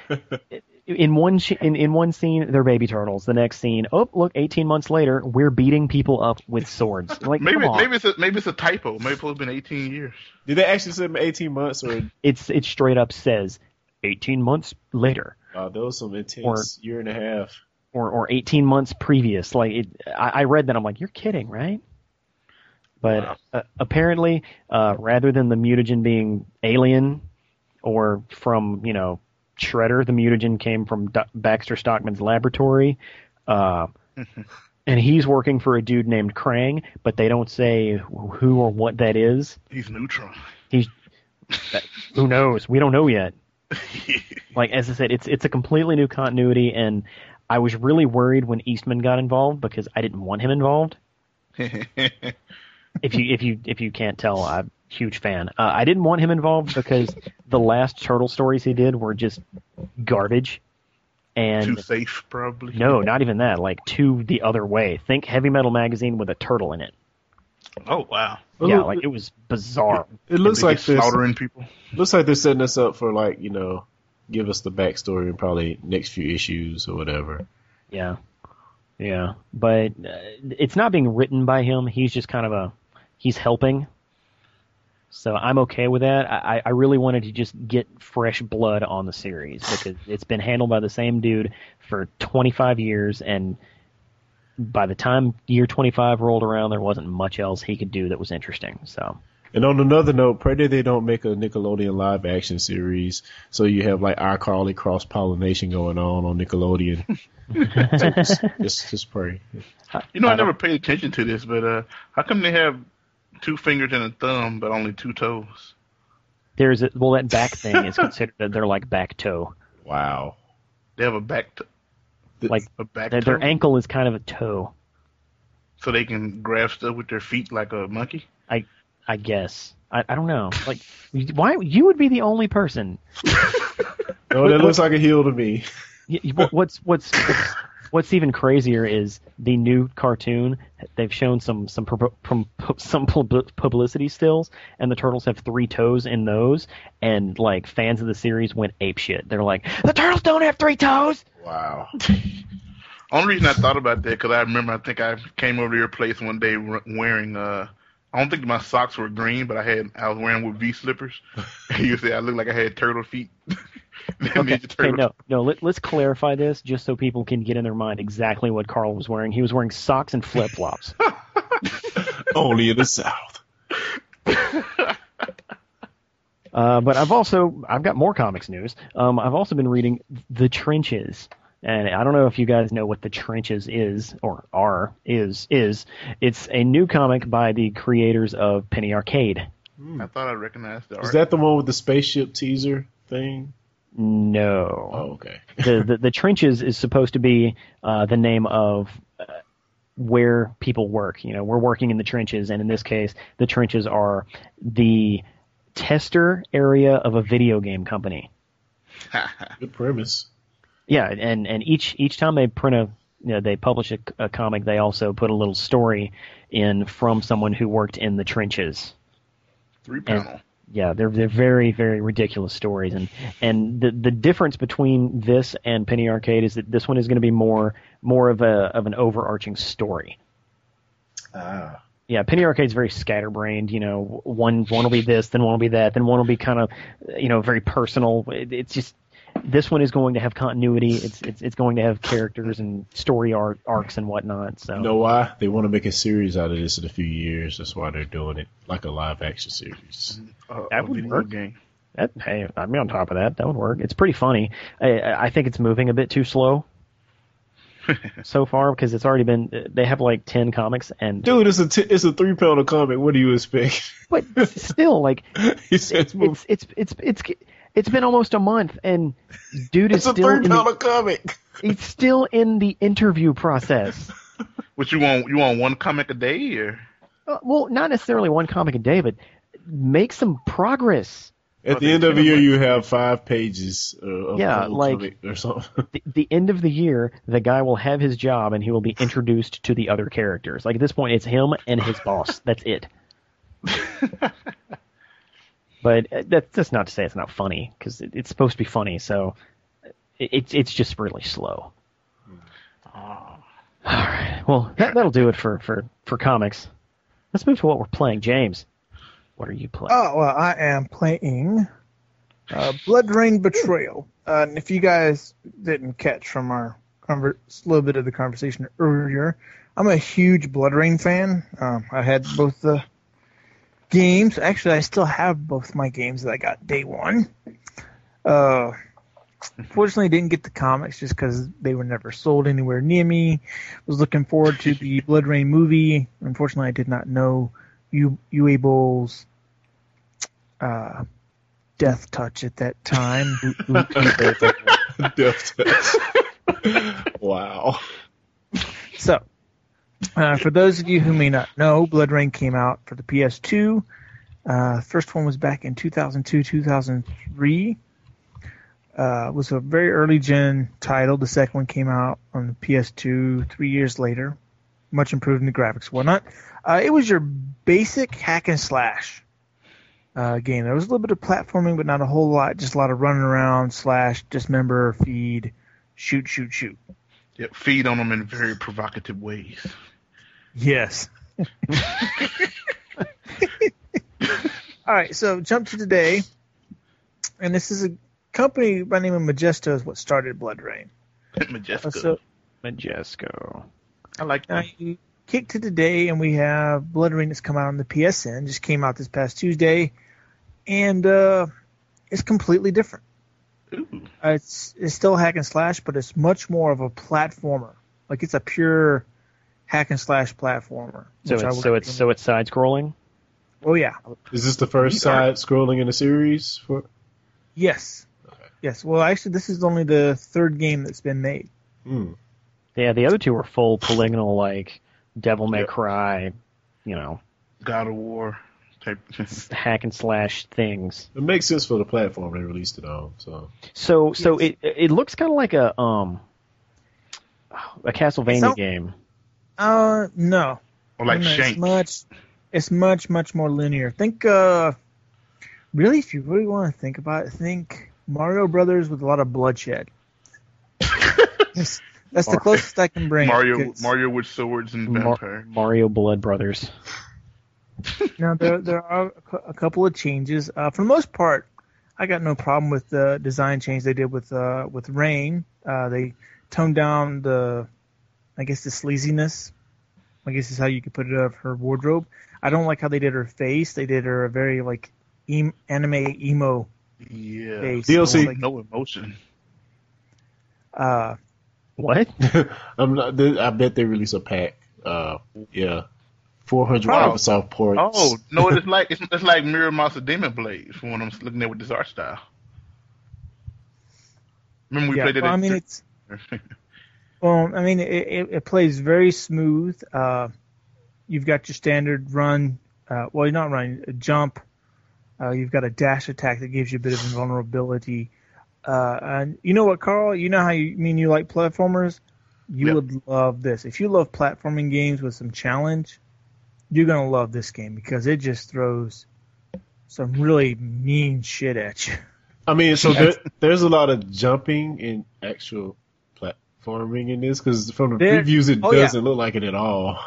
in one scene they're baby turtles, the next scene, oh look, 18 months later we're beating people up with swords. Like, maybe it's a typo. Maybe it's been 18 years. Did they actually say 18 months or it straight up says 18 months later? Wow, that was some intense year and a half. Or 18 months previous. Like I read that, I'm like, you're kidding, right? But wow. Apparently, rather than the mutagen being alien or from, Shredder, the mutagen came from Baxter Stockman's laboratory. And he's working for a dude named Krang, but they don't say who or what that is. He's Neutron. Who knows? We don't know yet. Like, as I said, it's a completely new continuity, and I was really worried when Eastman got involved because I didn't want him involved. If you can't tell, I'm a huge fan. I didn't want him involved because the last Turtle stories he did were just garbage. And too safe, probably. No, not even that. Like, too the other way. Think Heavy Metal Magazine with a turtle in it. Oh, wow. Yeah, like, it was bizarre. It looks like they're slaughtering people. Looks like they're setting us up for, like, give us the backstory in probably next few issues or whatever. Yeah. Yeah, but it's not being written by him. He's just kind of he's helping. So I'm okay with that. I really wanted to just get fresh blood on the series because it's been handled by the same dude for 25 years. And by the time year 25 rolled around, there wasn't much else he could do that was interesting. So. And on another note, pray that they don't make a Nickelodeon live action series so you have like iCarly cross pollination going on Nickelodeon. So just pray. I never paid attention to this, but how come they have two fingers and a thumb but only two toes? That back thing is considered that they're like back toe. Wow. They have a back toe. Like a back toe? Their ankle is kind of a toe. So they can grab stuff with their feet like a monkey? I guess. I don't know. Like, why you would be the only person? Oh, that looks like a heel to me. What's even crazier is the new cartoon. They've shown some publicity stills, and the turtles have three toes in those. And like fans of the series went apeshit. They're like, the turtles don't have three toes. Wow. Only reason I thought about that because I remember I came over to your place one day wearing I don't think my socks were green, but I was wearing with V slippers. You said I looked like I had turtle feet. Okay, no. Let's clarify this just so people can get in their mind exactly what Carl was wearing. He was wearing socks and flip flops. Only in the South. But I've got more comics news. I've also been reading The Trenches. And I don't know if you guys know what The Trenches is. It's a new comic by the creators of Penny Arcade. I thought I recognized the art. Is that the one with the spaceship teaser thing? No. Oh, okay. The Trenches is supposed to be the name of where people work. We're working in the trenches, and in this case, the trenches are the tester area of a video game company. Good premise. Yeah, and each time they they publish a comic, they also put a little story in from someone who worked in the trenches. 3-panel. Yeah, they're very, very ridiculous stories, and the difference between this and Penny Arcade is that this one is going to be more of an overarching story. Ah. Yeah, Penny Arcade's very scatterbrained. One will be this, then one will be that, then one will be kind of very personal. It's just. This one is going to have continuity. It's going to have characters and story arcs and whatnot. So. You know why? They want to make a series out of this in a few years. That's why they're doing it like a live action series. That would work. Hey, I'd be on top of that. That would work. It's pretty funny. I think it's moving a bit too slow so far because it's already been. They have like 10 comics and. Dude, it's a 3-panel comic. What do you expect? But still, like It's been almost a month, and dude is still in the comic. It's still in the interview process. What you want? You want one comic a day, or? Well, not necessarily one comic a day, but make some progress. At the end of the year, you have 5 pages. Of comic or something. The end of the year, the guy will have his job, and he will be introduced to the other characters. Like at this point, it's him and his boss. That's it. But that's not to say it's not funny, because it's supposed to be funny, so it's just really slow. All right. Well, that'll do it for comics. Let's move to what we're playing. James, what are you playing? Oh, well, I am playing BloodRayne Betrayal. And if you guys didn't catch from our little bit of the conversation earlier, I'm a huge BloodRayne fan. I had both the games. Actually, I still have both my games that I got day one. Fortunately, I didn't get the comics just because they were never sold anywhere near me. I was looking forward to the BloodRayne movie. Unfortunately, I did not know Uwe Boll's death touch at that time. Death touch. Wow. So, for those of you who may not know, BloodRayne came out for the PS2. First one was back in 2002-2003. Was a very early gen title. The second one came out on the PS2 3 years later. Much improved in the graphics and whatnot. It was your basic hack and slash game. There was a little bit of platforming, but not a whole lot. Just a lot of running around, slash, dismember, feed, shoot. Yep, feed on them in very provocative ways. Yes. All right, so jump to today. And this is a company by the name of Majesco is what started BloodRayne. Majesco. Majesco. I like that. You kick to today, and we have BloodRayne that's come out on the PSN. Just came out this past Tuesday, and it's completely different. Ooh. It's still hack and slash, but it's much more of a platformer. Like it's a pure hack and slash platformer. So it's side scrolling. Oh yeah. Is this the first side scrolling in a series for? Yes. Yes, well, actually, this is only the third game that's been made. Mm. Yeah, the other two were full polygonal, like Devil May Cry, you know, God of War type hack and slash things. It makes sense for the platform they released it on. So yes. It looks kind of like a Castlevania game. No. Or like Shank. It's much more linear. Think really, if you really want to think about it, think Mario Brothers with a lot of bloodshed. That's the closest I can bring. Mario with swords and vampire. Mario Blood Brothers. Now there are a couple of changes. For the most part, I got no problem with the design change they did with Rain. They toned down the sleaziness. I guess is how you could put it of her wardrobe. I don't like how they did her face. They did her a very like anime emo. Yeah, DLC, like, no emotion. What? I bet they release a pack. 400 Microsoft ports. Oh no, it's like Mirror Monster Demon Blade for when I'm looking at with this art style. Remember we played it. It plays very smooth. You've got your standard run. Well, not run, jump. You've got a dash attack that gives you a bit of invulnerability. And you know what, Carl? You know how you like platformers? You would love this. If you love platforming games with some challenge, you're going to love this game because it just throws some really mean shit at you. I mean, so there's a lot of jumping in actual platforming in this because from the previews, it doesn't look like it at all.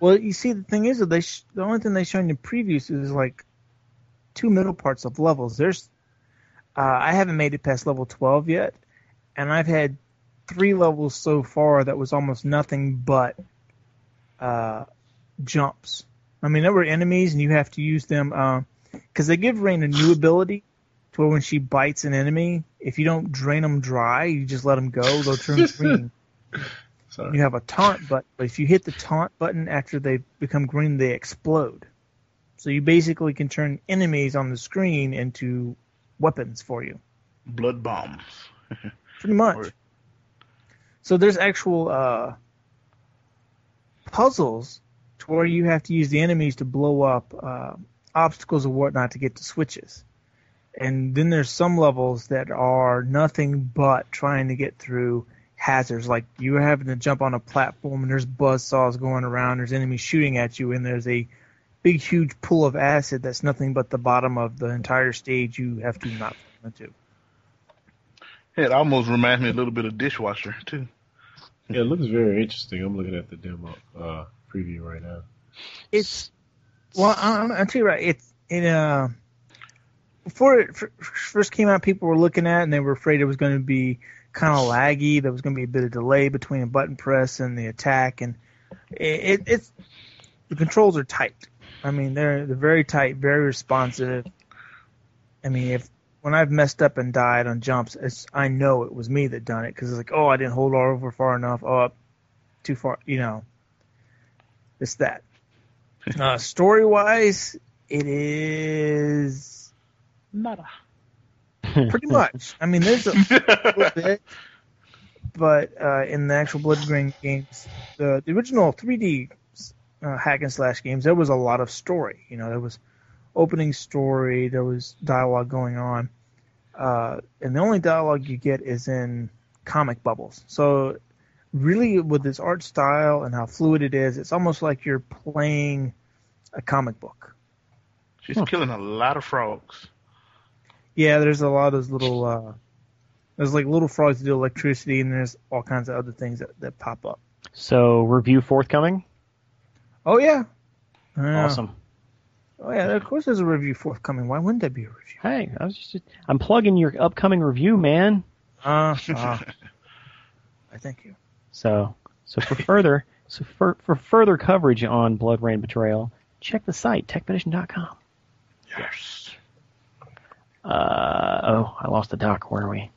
Well, you see, the thing is that the only thing they show in the previews is like two middle parts of levels. There's I haven't made it past level 12 yet, and I've had 3 levels so far that was almost nothing but jumps. I mean, there were enemies, and you have to use them because they give Rain a new ability to where when she bites an enemy, if you don't drain them dry, you just let them go, they'll turn green. Sorry. You have a taunt button, but if you hit the taunt button after they become green, they explode. So you basically can turn enemies on the screen into weapons for you. Blood bombs. Pretty much. So there's actual puzzles to where you have to use the enemies to blow up obstacles or whatnot to get to switches. And then there's some levels that are nothing but trying to get through hazards. Like you're having to jump on a platform and there's buzzsaws going around, there's enemies shooting at you, and there's a big, huge pool of acid that's nothing but the bottom of the entire stage you have to not fall into. It almost reminds me a little bit of Dishwasher, too. Yeah, it looks very interesting. I'm looking at the demo preview right now. It's, well, I'll tell you right, it's in a... Before it first came out, people were looking at it, and they were afraid it was going to be kind of laggy. There was going to be a bit of delay between a button press and the attack, and it's the controls are tight. I mean, they're very tight, very responsive. I mean, when I've messed up and died on jumps, I know it was me that done it because it's like, oh, I didn't hold R over far enough, up too far, you know. It's that. Story-wise, it is. Nada. Pretty much. I mean, there's a little bit, but in the actual BloodRayne games, the original 3D hack and slash games, there was a lot of story. You know, there was opening story, there was dialogue going on, and the only dialogue you get is in comic bubbles. So, really, with this art style and how fluid it is, it's almost like you're playing a comic book. She's killing a lot of frogs. Yeah, there's a lot of those little, there's like little frogs that do electricity, and there's all kinds of other things that pop up. So, review forthcoming? Oh, yeah. Awesome. Oh, yeah, of course there's a review forthcoming. Why wouldn't there be a review? Hey, I'm plugging your upcoming review, man. Thank you. So for further coverage on BloodRayne Betrayal, check the site, techpedition.com. Yes. I lost the dock. Where are we?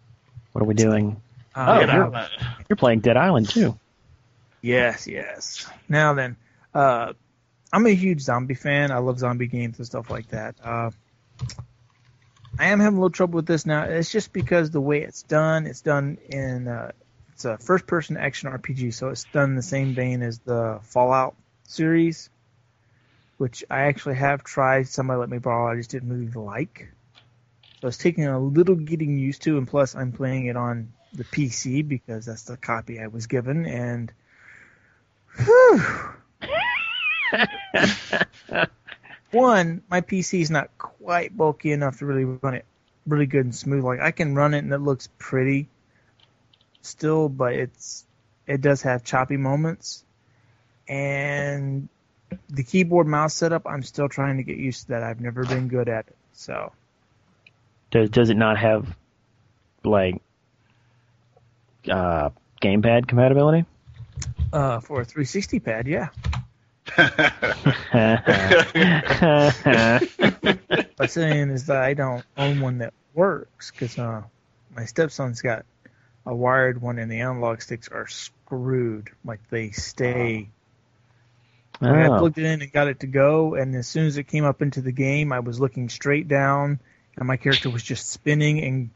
What are we doing? You're playing Dead Island, too. Yes, yes. Now then, I'm a huge zombie fan. I love zombie games and stuff like that. I am having a little trouble with this now. It's just because the way it's done in it's a first-person action RPG, so it's done in the same vein as the Fallout series, which I actually have tried. Somebody let me borrow. I just didn't really like. So it's taking a little getting used to, and plus I'm playing it on the PC because that's the copy I was given, and one, my PC's not quite bulky enough to really run it really good and smooth. Like I can run it and it looks pretty still, but it does have choppy moments. And the keyboard mouse setup, I'm still trying to get used to that. I've never been good at it, so... Does it not have, like, gamepad compatibility? For a 360 pad, yeah. What I'm saying is that I don't own one that works because my stepson's got a wired one, and the analog sticks are screwed. Like, they stay... Oh. I plugged it in and got it to go, and as soon as it came up into the game, I was looking straight down... And my character was just spinning and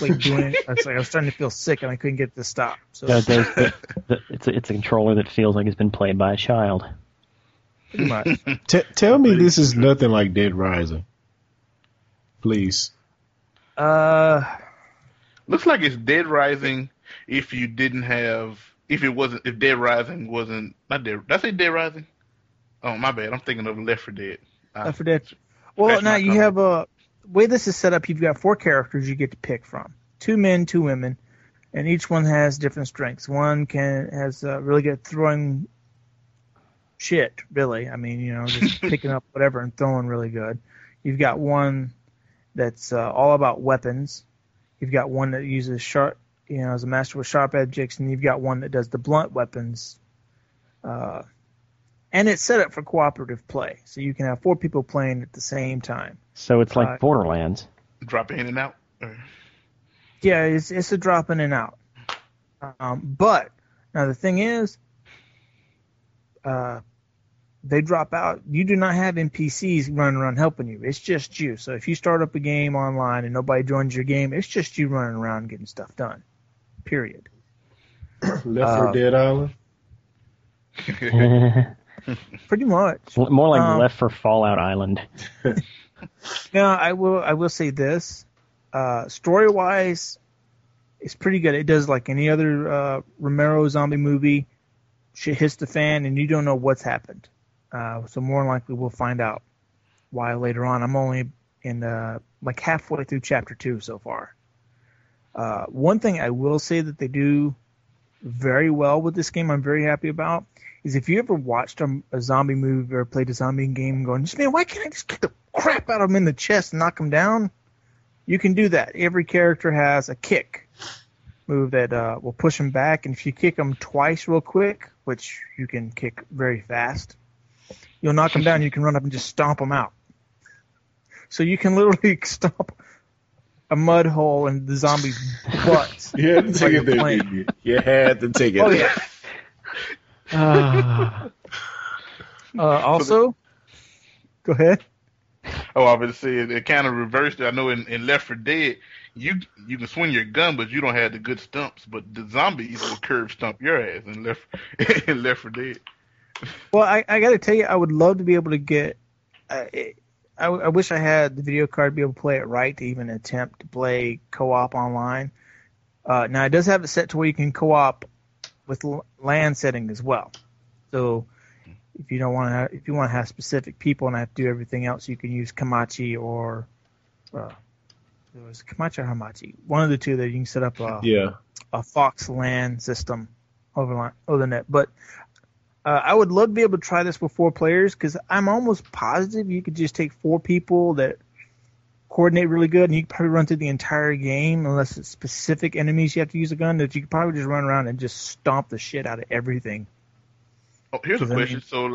like doing it. I was starting to feel sick, and I couldn't get it to stop. So it's a controller that feels like it's been played by a child. Pretty much. Tell me this is nothing like Dead Rising, please. Looks like it's Dead Rising. If Dead Rising wasn't not Dead. Did I say Dead Rising? Oh my bad. I'm thinking of Left 4 Dead. Left 4 Dead. Well, now you have a. Way this is set up, you've got 4 characters you get to pick from. 2 men, 2 women, and each one has different strengths. One has really good throwing shit, really. I mean, you know, just picking up whatever and throwing really good. You've got one that's all about weapons. You've got one that uses sharp, you know, is a master with sharp objects, and you've got one that does the blunt weapons. And it's set up for cooperative play, so you can have 4 people playing at the same time. So it's like Borderlands. Drop in and out? Yeah, it's a drop in and out. But, now the thing is, they drop out. You do not have NPCs running around helping you. It's just you. So if you start up a game online and nobody joins your game, it's just you running around getting stuff done. Period. Left 4 Dead Island? Pretty much. More like Left 4 Fallout Island. Now, I will say this. Story-wise, it's pretty good. It does like any other Romero zombie movie. Shit hits the fan, and you don't know what's happened. So more than likely we'll find out why later on. I'm only in like halfway through chapter 2 so far. One thing I will say that they do very well with this game, I'm very happy about, is if you ever watched a zombie movie or played a zombie game going, man, why can't I just kick the crap out of him in the chest and knock him down? You can do that. Every character has a kick move that will push him back, and if you kick him twice real quick, which you can kick very fast, you'll knock him down. You can run up and just stomp him out. So you can literally stomp a mud hole in the zombie's butt. You had to take it there, didn't you? You had to take it there. Also, go ahead. Oh, obviously it kind of reversed. I know in Left 4 Dead, you can swing your gun, but you don't have the good stumps. But the zombies will curve stump your ass in Left 4 Dead. Well, I got to tell you, I would love to be able to get. I wish I had the video card to be able to play it right to even attempt to play co-op online. Now, it does have it set to where you can co-op with LAN setting as well. So if you don't want to, if you want to have specific people and have to do everything else, you can use Kamachi or it was Kamachi or Hamachi, one of the two that you can set up a Fox LAN system over the net. But I would love to be able to try this with 4 players, because I'm almost positive you could just take 4 people that coordinate really good, and you could probably run through the entire game, unless it's specific enemies you have to use a gun, that you could probably just run around and just stomp the shit out of everything. Oh, here's a question. So,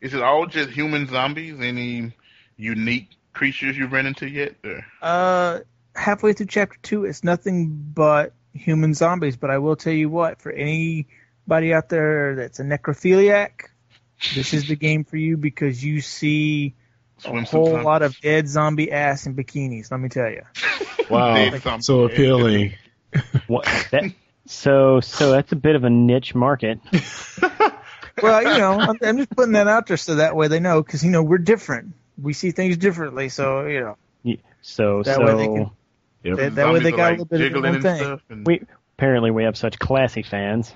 is it all just human zombies? Any unique creatures you've ran into yet? Or? Halfway through Chapter 2, it's nothing but human zombies, but I will tell you what, for anybody out there that's a necrophiliac, this is the game for you, because you see a whole lot of dead zombie ass in bikinis, let me tell you. Wow, so appealing. So that's a bit of a niche market. Well, I'm just putting that out there so that way they know, because, we're different. We see things differently, so, Yeah, so that way they can. Yep. That way they got a little bit of one thing. Apparently we have such classy fans.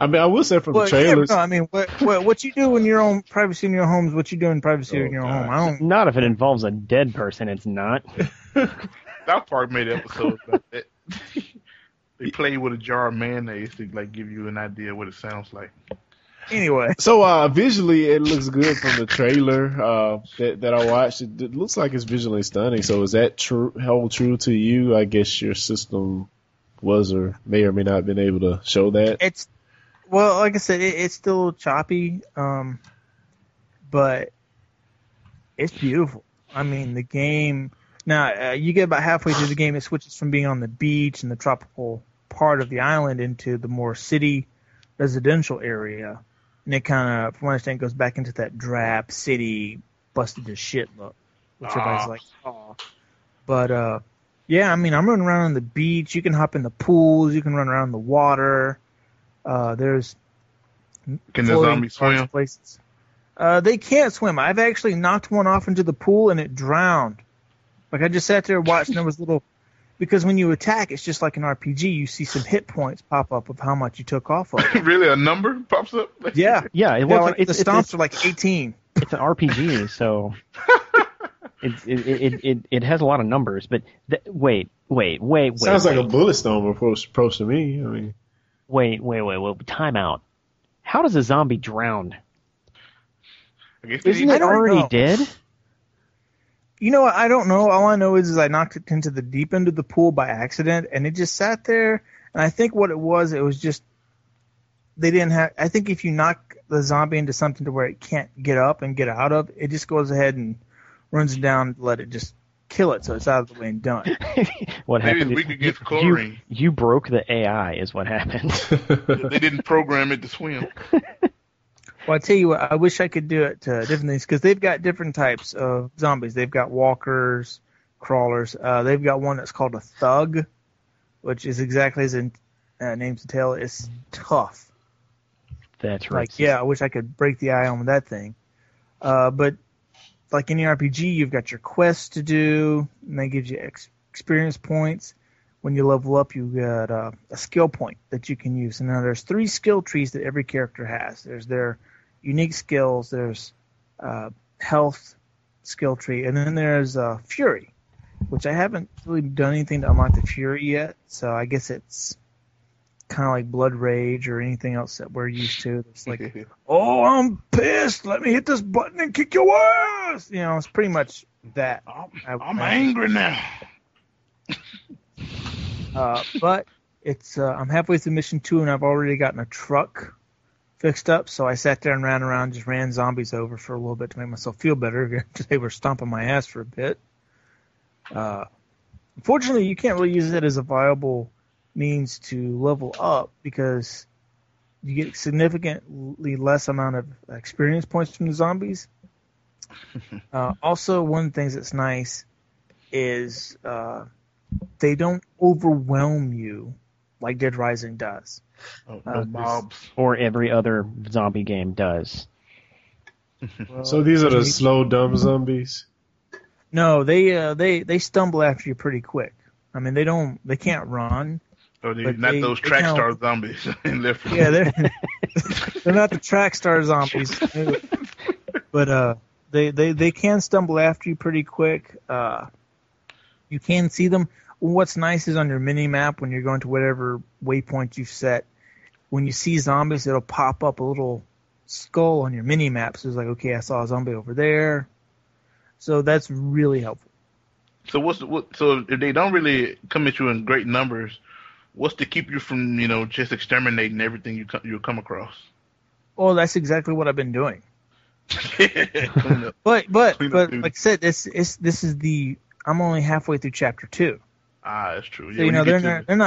I mean, I will say from the trailers. Yeah, no, I mean, what you do in your own privacy in your home is what you do in privacy in your home. Not if it involves a dead person. It's not. South Park made episodes about that. They play with a jar of mayonnaise to give you an idea what it sounds like. Anyway, so visually it looks good from the trailer that I watched. It looks like it's visually stunning. So is that held true to you? I guess your system was or may not have been able to show that. Well, like I said, it's still choppy, but it's beautiful. I mean, the game. Now, you get about halfway through the game, it switches from being on the beach and the tropical part of the island into the more city residential area. And it kind of, from what I understand, goes back into that drab city, busted to shit look, which everybody's like, oh. But, yeah, I mean, I'm running around on the beach. You can hop in the pools. You can run around the water. Can the zombies swim? Places. They can't swim. I've actually knocked one off into the pool, and it drowned. Like, I just sat there and watched, and there was little... Because when you attack, it's just like an RPG. You see some hit points pop up of how much you took off of. Really? A number pops up? Yeah. Yeah. The stomps are like 18. It's an RPG, so... It has a lot of numbers, but wait. Sounds like a bullet storm approach to me. I mean, wait. Time out. How does a zombie drown? Isn't it already dead? You know what? I don't know. All I know is I knocked it into the deep end of the pool by accident, and it just sat there. And I think what it was just they didn't have. I think if you knock the zombie into something to where it can't get up and get out of, it just goes ahead and runs it down, let it just kill it, so it's out of the way and done. What happened? Maybe we could get chlorine. You broke the AI, is what happened. They didn't program it to swim. Well, I tell you what, I wish I could do it to different things, because they've got different types of zombies. They've got walkers, crawlers. They've got one that's called a thug, which is exactly as in name's to tell. It's tough. That's right. Like, yeah, I wish I could break the eye on that thing. But like any RPG, you've got your quests to do, and that gives you experience points. When you level up, you get a skill point that you can use. And now there's 3 skill trees that every character has. There's their unique skills, there's health skill tree, and then there's Fury, which I haven't really done anything to unlock the Fury yet, so I guess it's kind of like Blood Rage or anything else that we're used to. It's like, oh, I'm pissed, let me hit this button and kick your ass. You know, it's pretty much that. I'm angry now. But it's I'm halfway through mission 2 and I've already gotten a truck fixed up, so I sat there and ran around, just ran zombies over for a little bit to make myself feel better. They were stomping my ass for a bit. Unfortunately, you can't really use it as a viable means to level up because you get significantly less amount of experience points from the zombies. Also, one of the things that's nice is they don't overwhelm you like Dead Rising does. No mobs. Or every other zombie game does. Well, so these are the slow, dumb zombies? No, they stumble after you pretty quick. I mean, they can't run. Oh, not those track star zombies. Yeah, they're not the track star zombies. But they can stumble after you pretty quick. You can see them. What's nice is on your mini-map, when you're going to whatever waypoint you've set, when you see zombies, it'll pop up a little skull on your mini-map. So it's like, okay, I saw a zombie over there. So that's really helpful. So so if they don't really come at you in great numbers, what's to keep you from, just exterminating everything you come across? Well, that's exactly what I've been doing. but like I said, I'm only halfway through chapter 2. Ah, that's true. Yeah, so,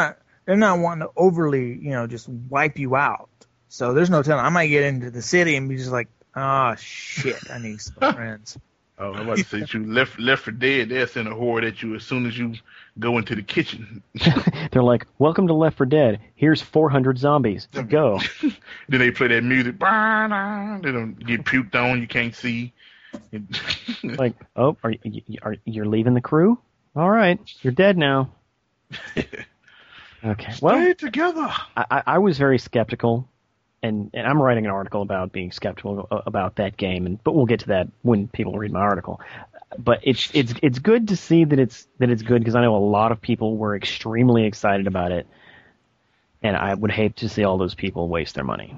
they're not wanting to overly, just wipe you out. So there's no telling. I might get into the city and be just like, ah, shit, I need some friends. Oh, I'm about to say you left for dead. They'll send a horde at you as soon as you go into the kitchen. They're like, "Welcome to Left 4 Dead. Here's 400 zombies. Go." Then they play that music. They don't get puked on. You can't see. Like, oh, you're leaving the crew? All right, you're dead now. Okay. Well, stay together. I was very skeptical. And I'm writing an article about being skeptical about that game, but we'll get to that when people read my article. But it's good to see that it's good, because I know a lot of people were extremely excited about it, and I would hate to see all those people waste their money.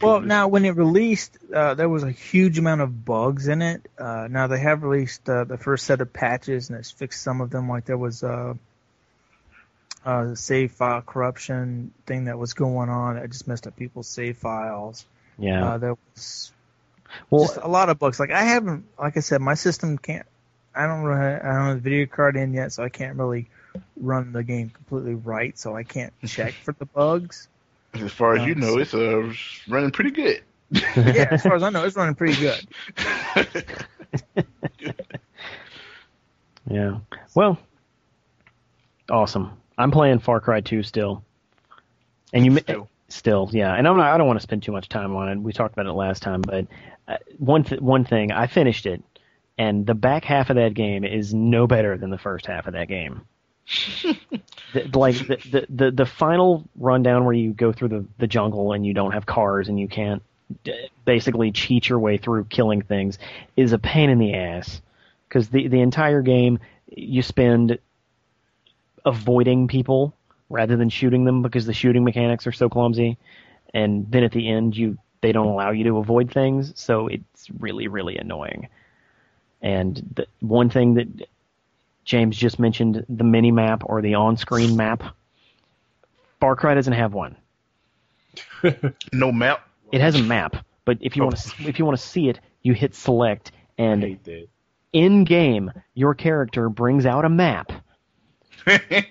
Well, now when it released, there was a huge amount of bugs in it. Now they have released the first set of patches, and it's fixed some of them. Like there was the save file corruption thing that was going on. It just messed up people's save files. Yeah. There was just a lot of bugs. Like I haven't, like I said, my system can't. I don't have the video card in yet, so I can't really run the game completely right. So I can't check for the bugs. As far as you know, it's running pretty good. Yeah, as far as I know, it's running pretty good. Yeah. Well. Awesome. I'm playing Far Cry 2 still. And still, yeah. And I don't want to spend too much time on it. We talked about it last time, but one thing, I finished it, and the back half of that game is no better than the first half of that game. the final rundown where you go through the jungle and you don't have cars and you can't basically cheat your way through killing things is a pain in the ass, because the entire game you spend avoiding people rather than shooting them, because the shooting mechanics are so clumsy, and then at the end they don't allow you to avoid things, so it's really, really annoying. And the one thing that James just mentioned, the mini-map or the on-screen map, Far Cry doesn't have one. No map? It has a map, but if you want to see it, you hit select, and in-game, your character brings out a map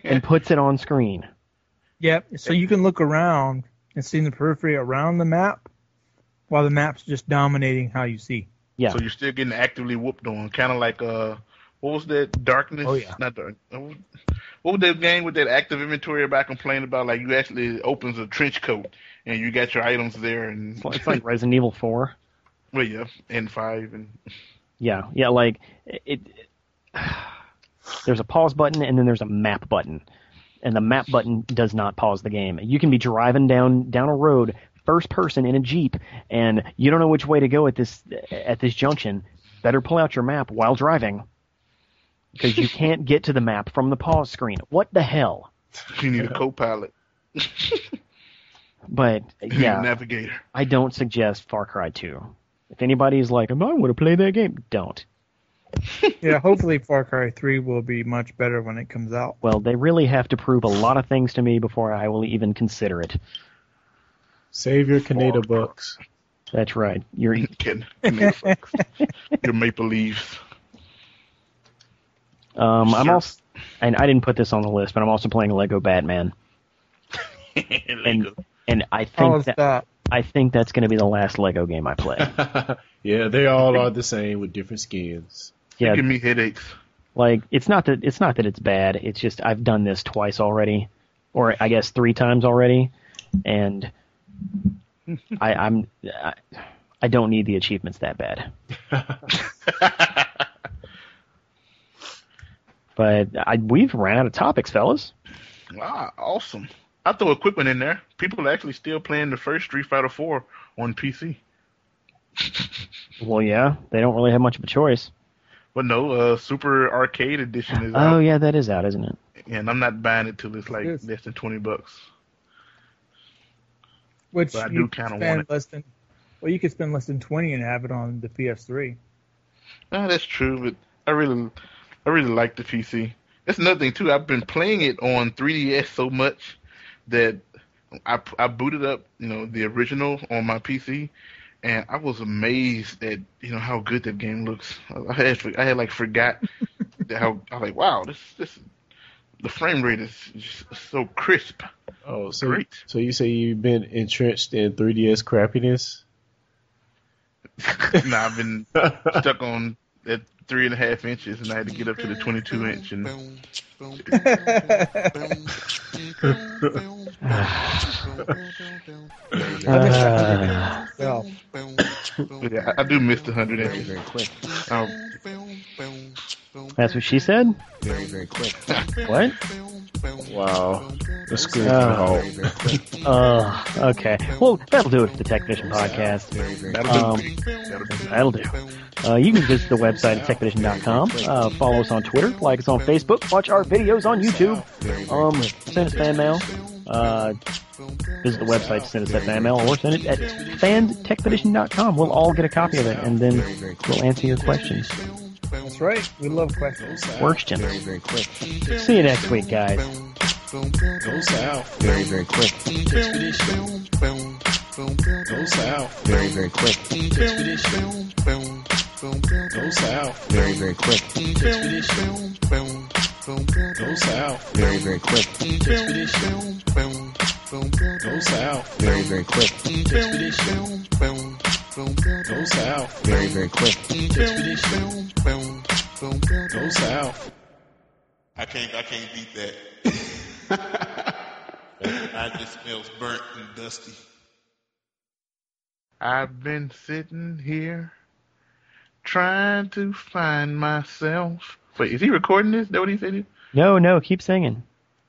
and puts it on screen. Yep. So you can look around and see in the periphery around the map, while the map's just dominating how you see. Yeah. So you're still getting actively whooped on, kind of like what was that? Darkness? Oh yeah. Not Dark. What was that game with that active inventory about complaining about? Like you actually opens a trench coat and you got your items there, and it's like Resident Evil 4. Well, yeah, and 5 and. Yeah, like it there's a pause button, and then there's a map button. And the map button does not pause the game. You can be driving down a road, first person in a Jeep, and you don't know which way to go at this junction, better pull out your map while driving, because you can't get to the map from the pause screen. What the hell? You need a co-pilot. But, yeah, navigator. I don't suggest Far Cry 2. If anybody's like, I want to play that game, don't. Yeah, hopefully Far Cry 3 will be much better when it comes out. Well, they really have to prove a lot of things to me before I will even consider it. Save your Kaneda bucks. That's right. Your bucks. Your Maple Leafs. Sure. I'm also, and I didn't put this on the list, but I'm also playing Lego Batman. and I think that I think that's going to be the last Lego game I play. Yeah, they all are the same with different skins. Yeah, give me headaches. Like it's not that it's bad. It's just I've done this twice already, or I guess three times already, and I don't need the achievements that bad. But we've ran out of topics, fellas. Wow, awesome. I throw equipment in there. People are actually still playing the first Street Fighter 4 on PC. Well, yeah. They don't really have much of a choice. But no, Super Arcade Edition is out. Oh, yeah, that is out, isn't it? And I'm not buying it till it's like less than $20. Which I do kind of want it. Well, you could spend less than $20 and have it on the PS3. No, that's true, but I really like the PC. That's another thing, too. I've been playing it on 3DS so much that I booted up, the original on my PC, and I was amazed at, how good that game looks. I had like forgot how I was like, wow, this the frame rate is just so crisp. Oh, so great. So you say you've been entrenched in 3DS crappiness? No, I've been stuck on that 3.5 inches, and I had to get up to the 22-inch. And yeah, I do miss the 100 inches. Very quick. That's what she said. Very, very quick. What? Wow. The screen. Oh. Okay. Well, that'll do it for the Technician Podcast. That'll do. You can visit the website at technician.com. Follow us on Twitter. Like us on Facebook. Watch our videos on YouTube. Send us fan mail. Visit the website to send us that fan mail, or send it at fandtechpedition.com. We'll all get a copy of it, and then we'll answer your questions. That's right. We love questions. Worktions. Very, very quick. See you next week, guys. Go south. Very, very quick. Expedition. Go south. Very, very quick. Expedition. Go south. Very, very quick. Expedition. Go south. Very, very quick. Expedition. Go south. Very, very quick. Expedition. Go south. Very, very quick. Expedition. Go south. I can't beat that. I just smells burnt and dusty. I've been sitting here trying to find myself. Wait, is he recording this? Is that what he said? No, keep singing.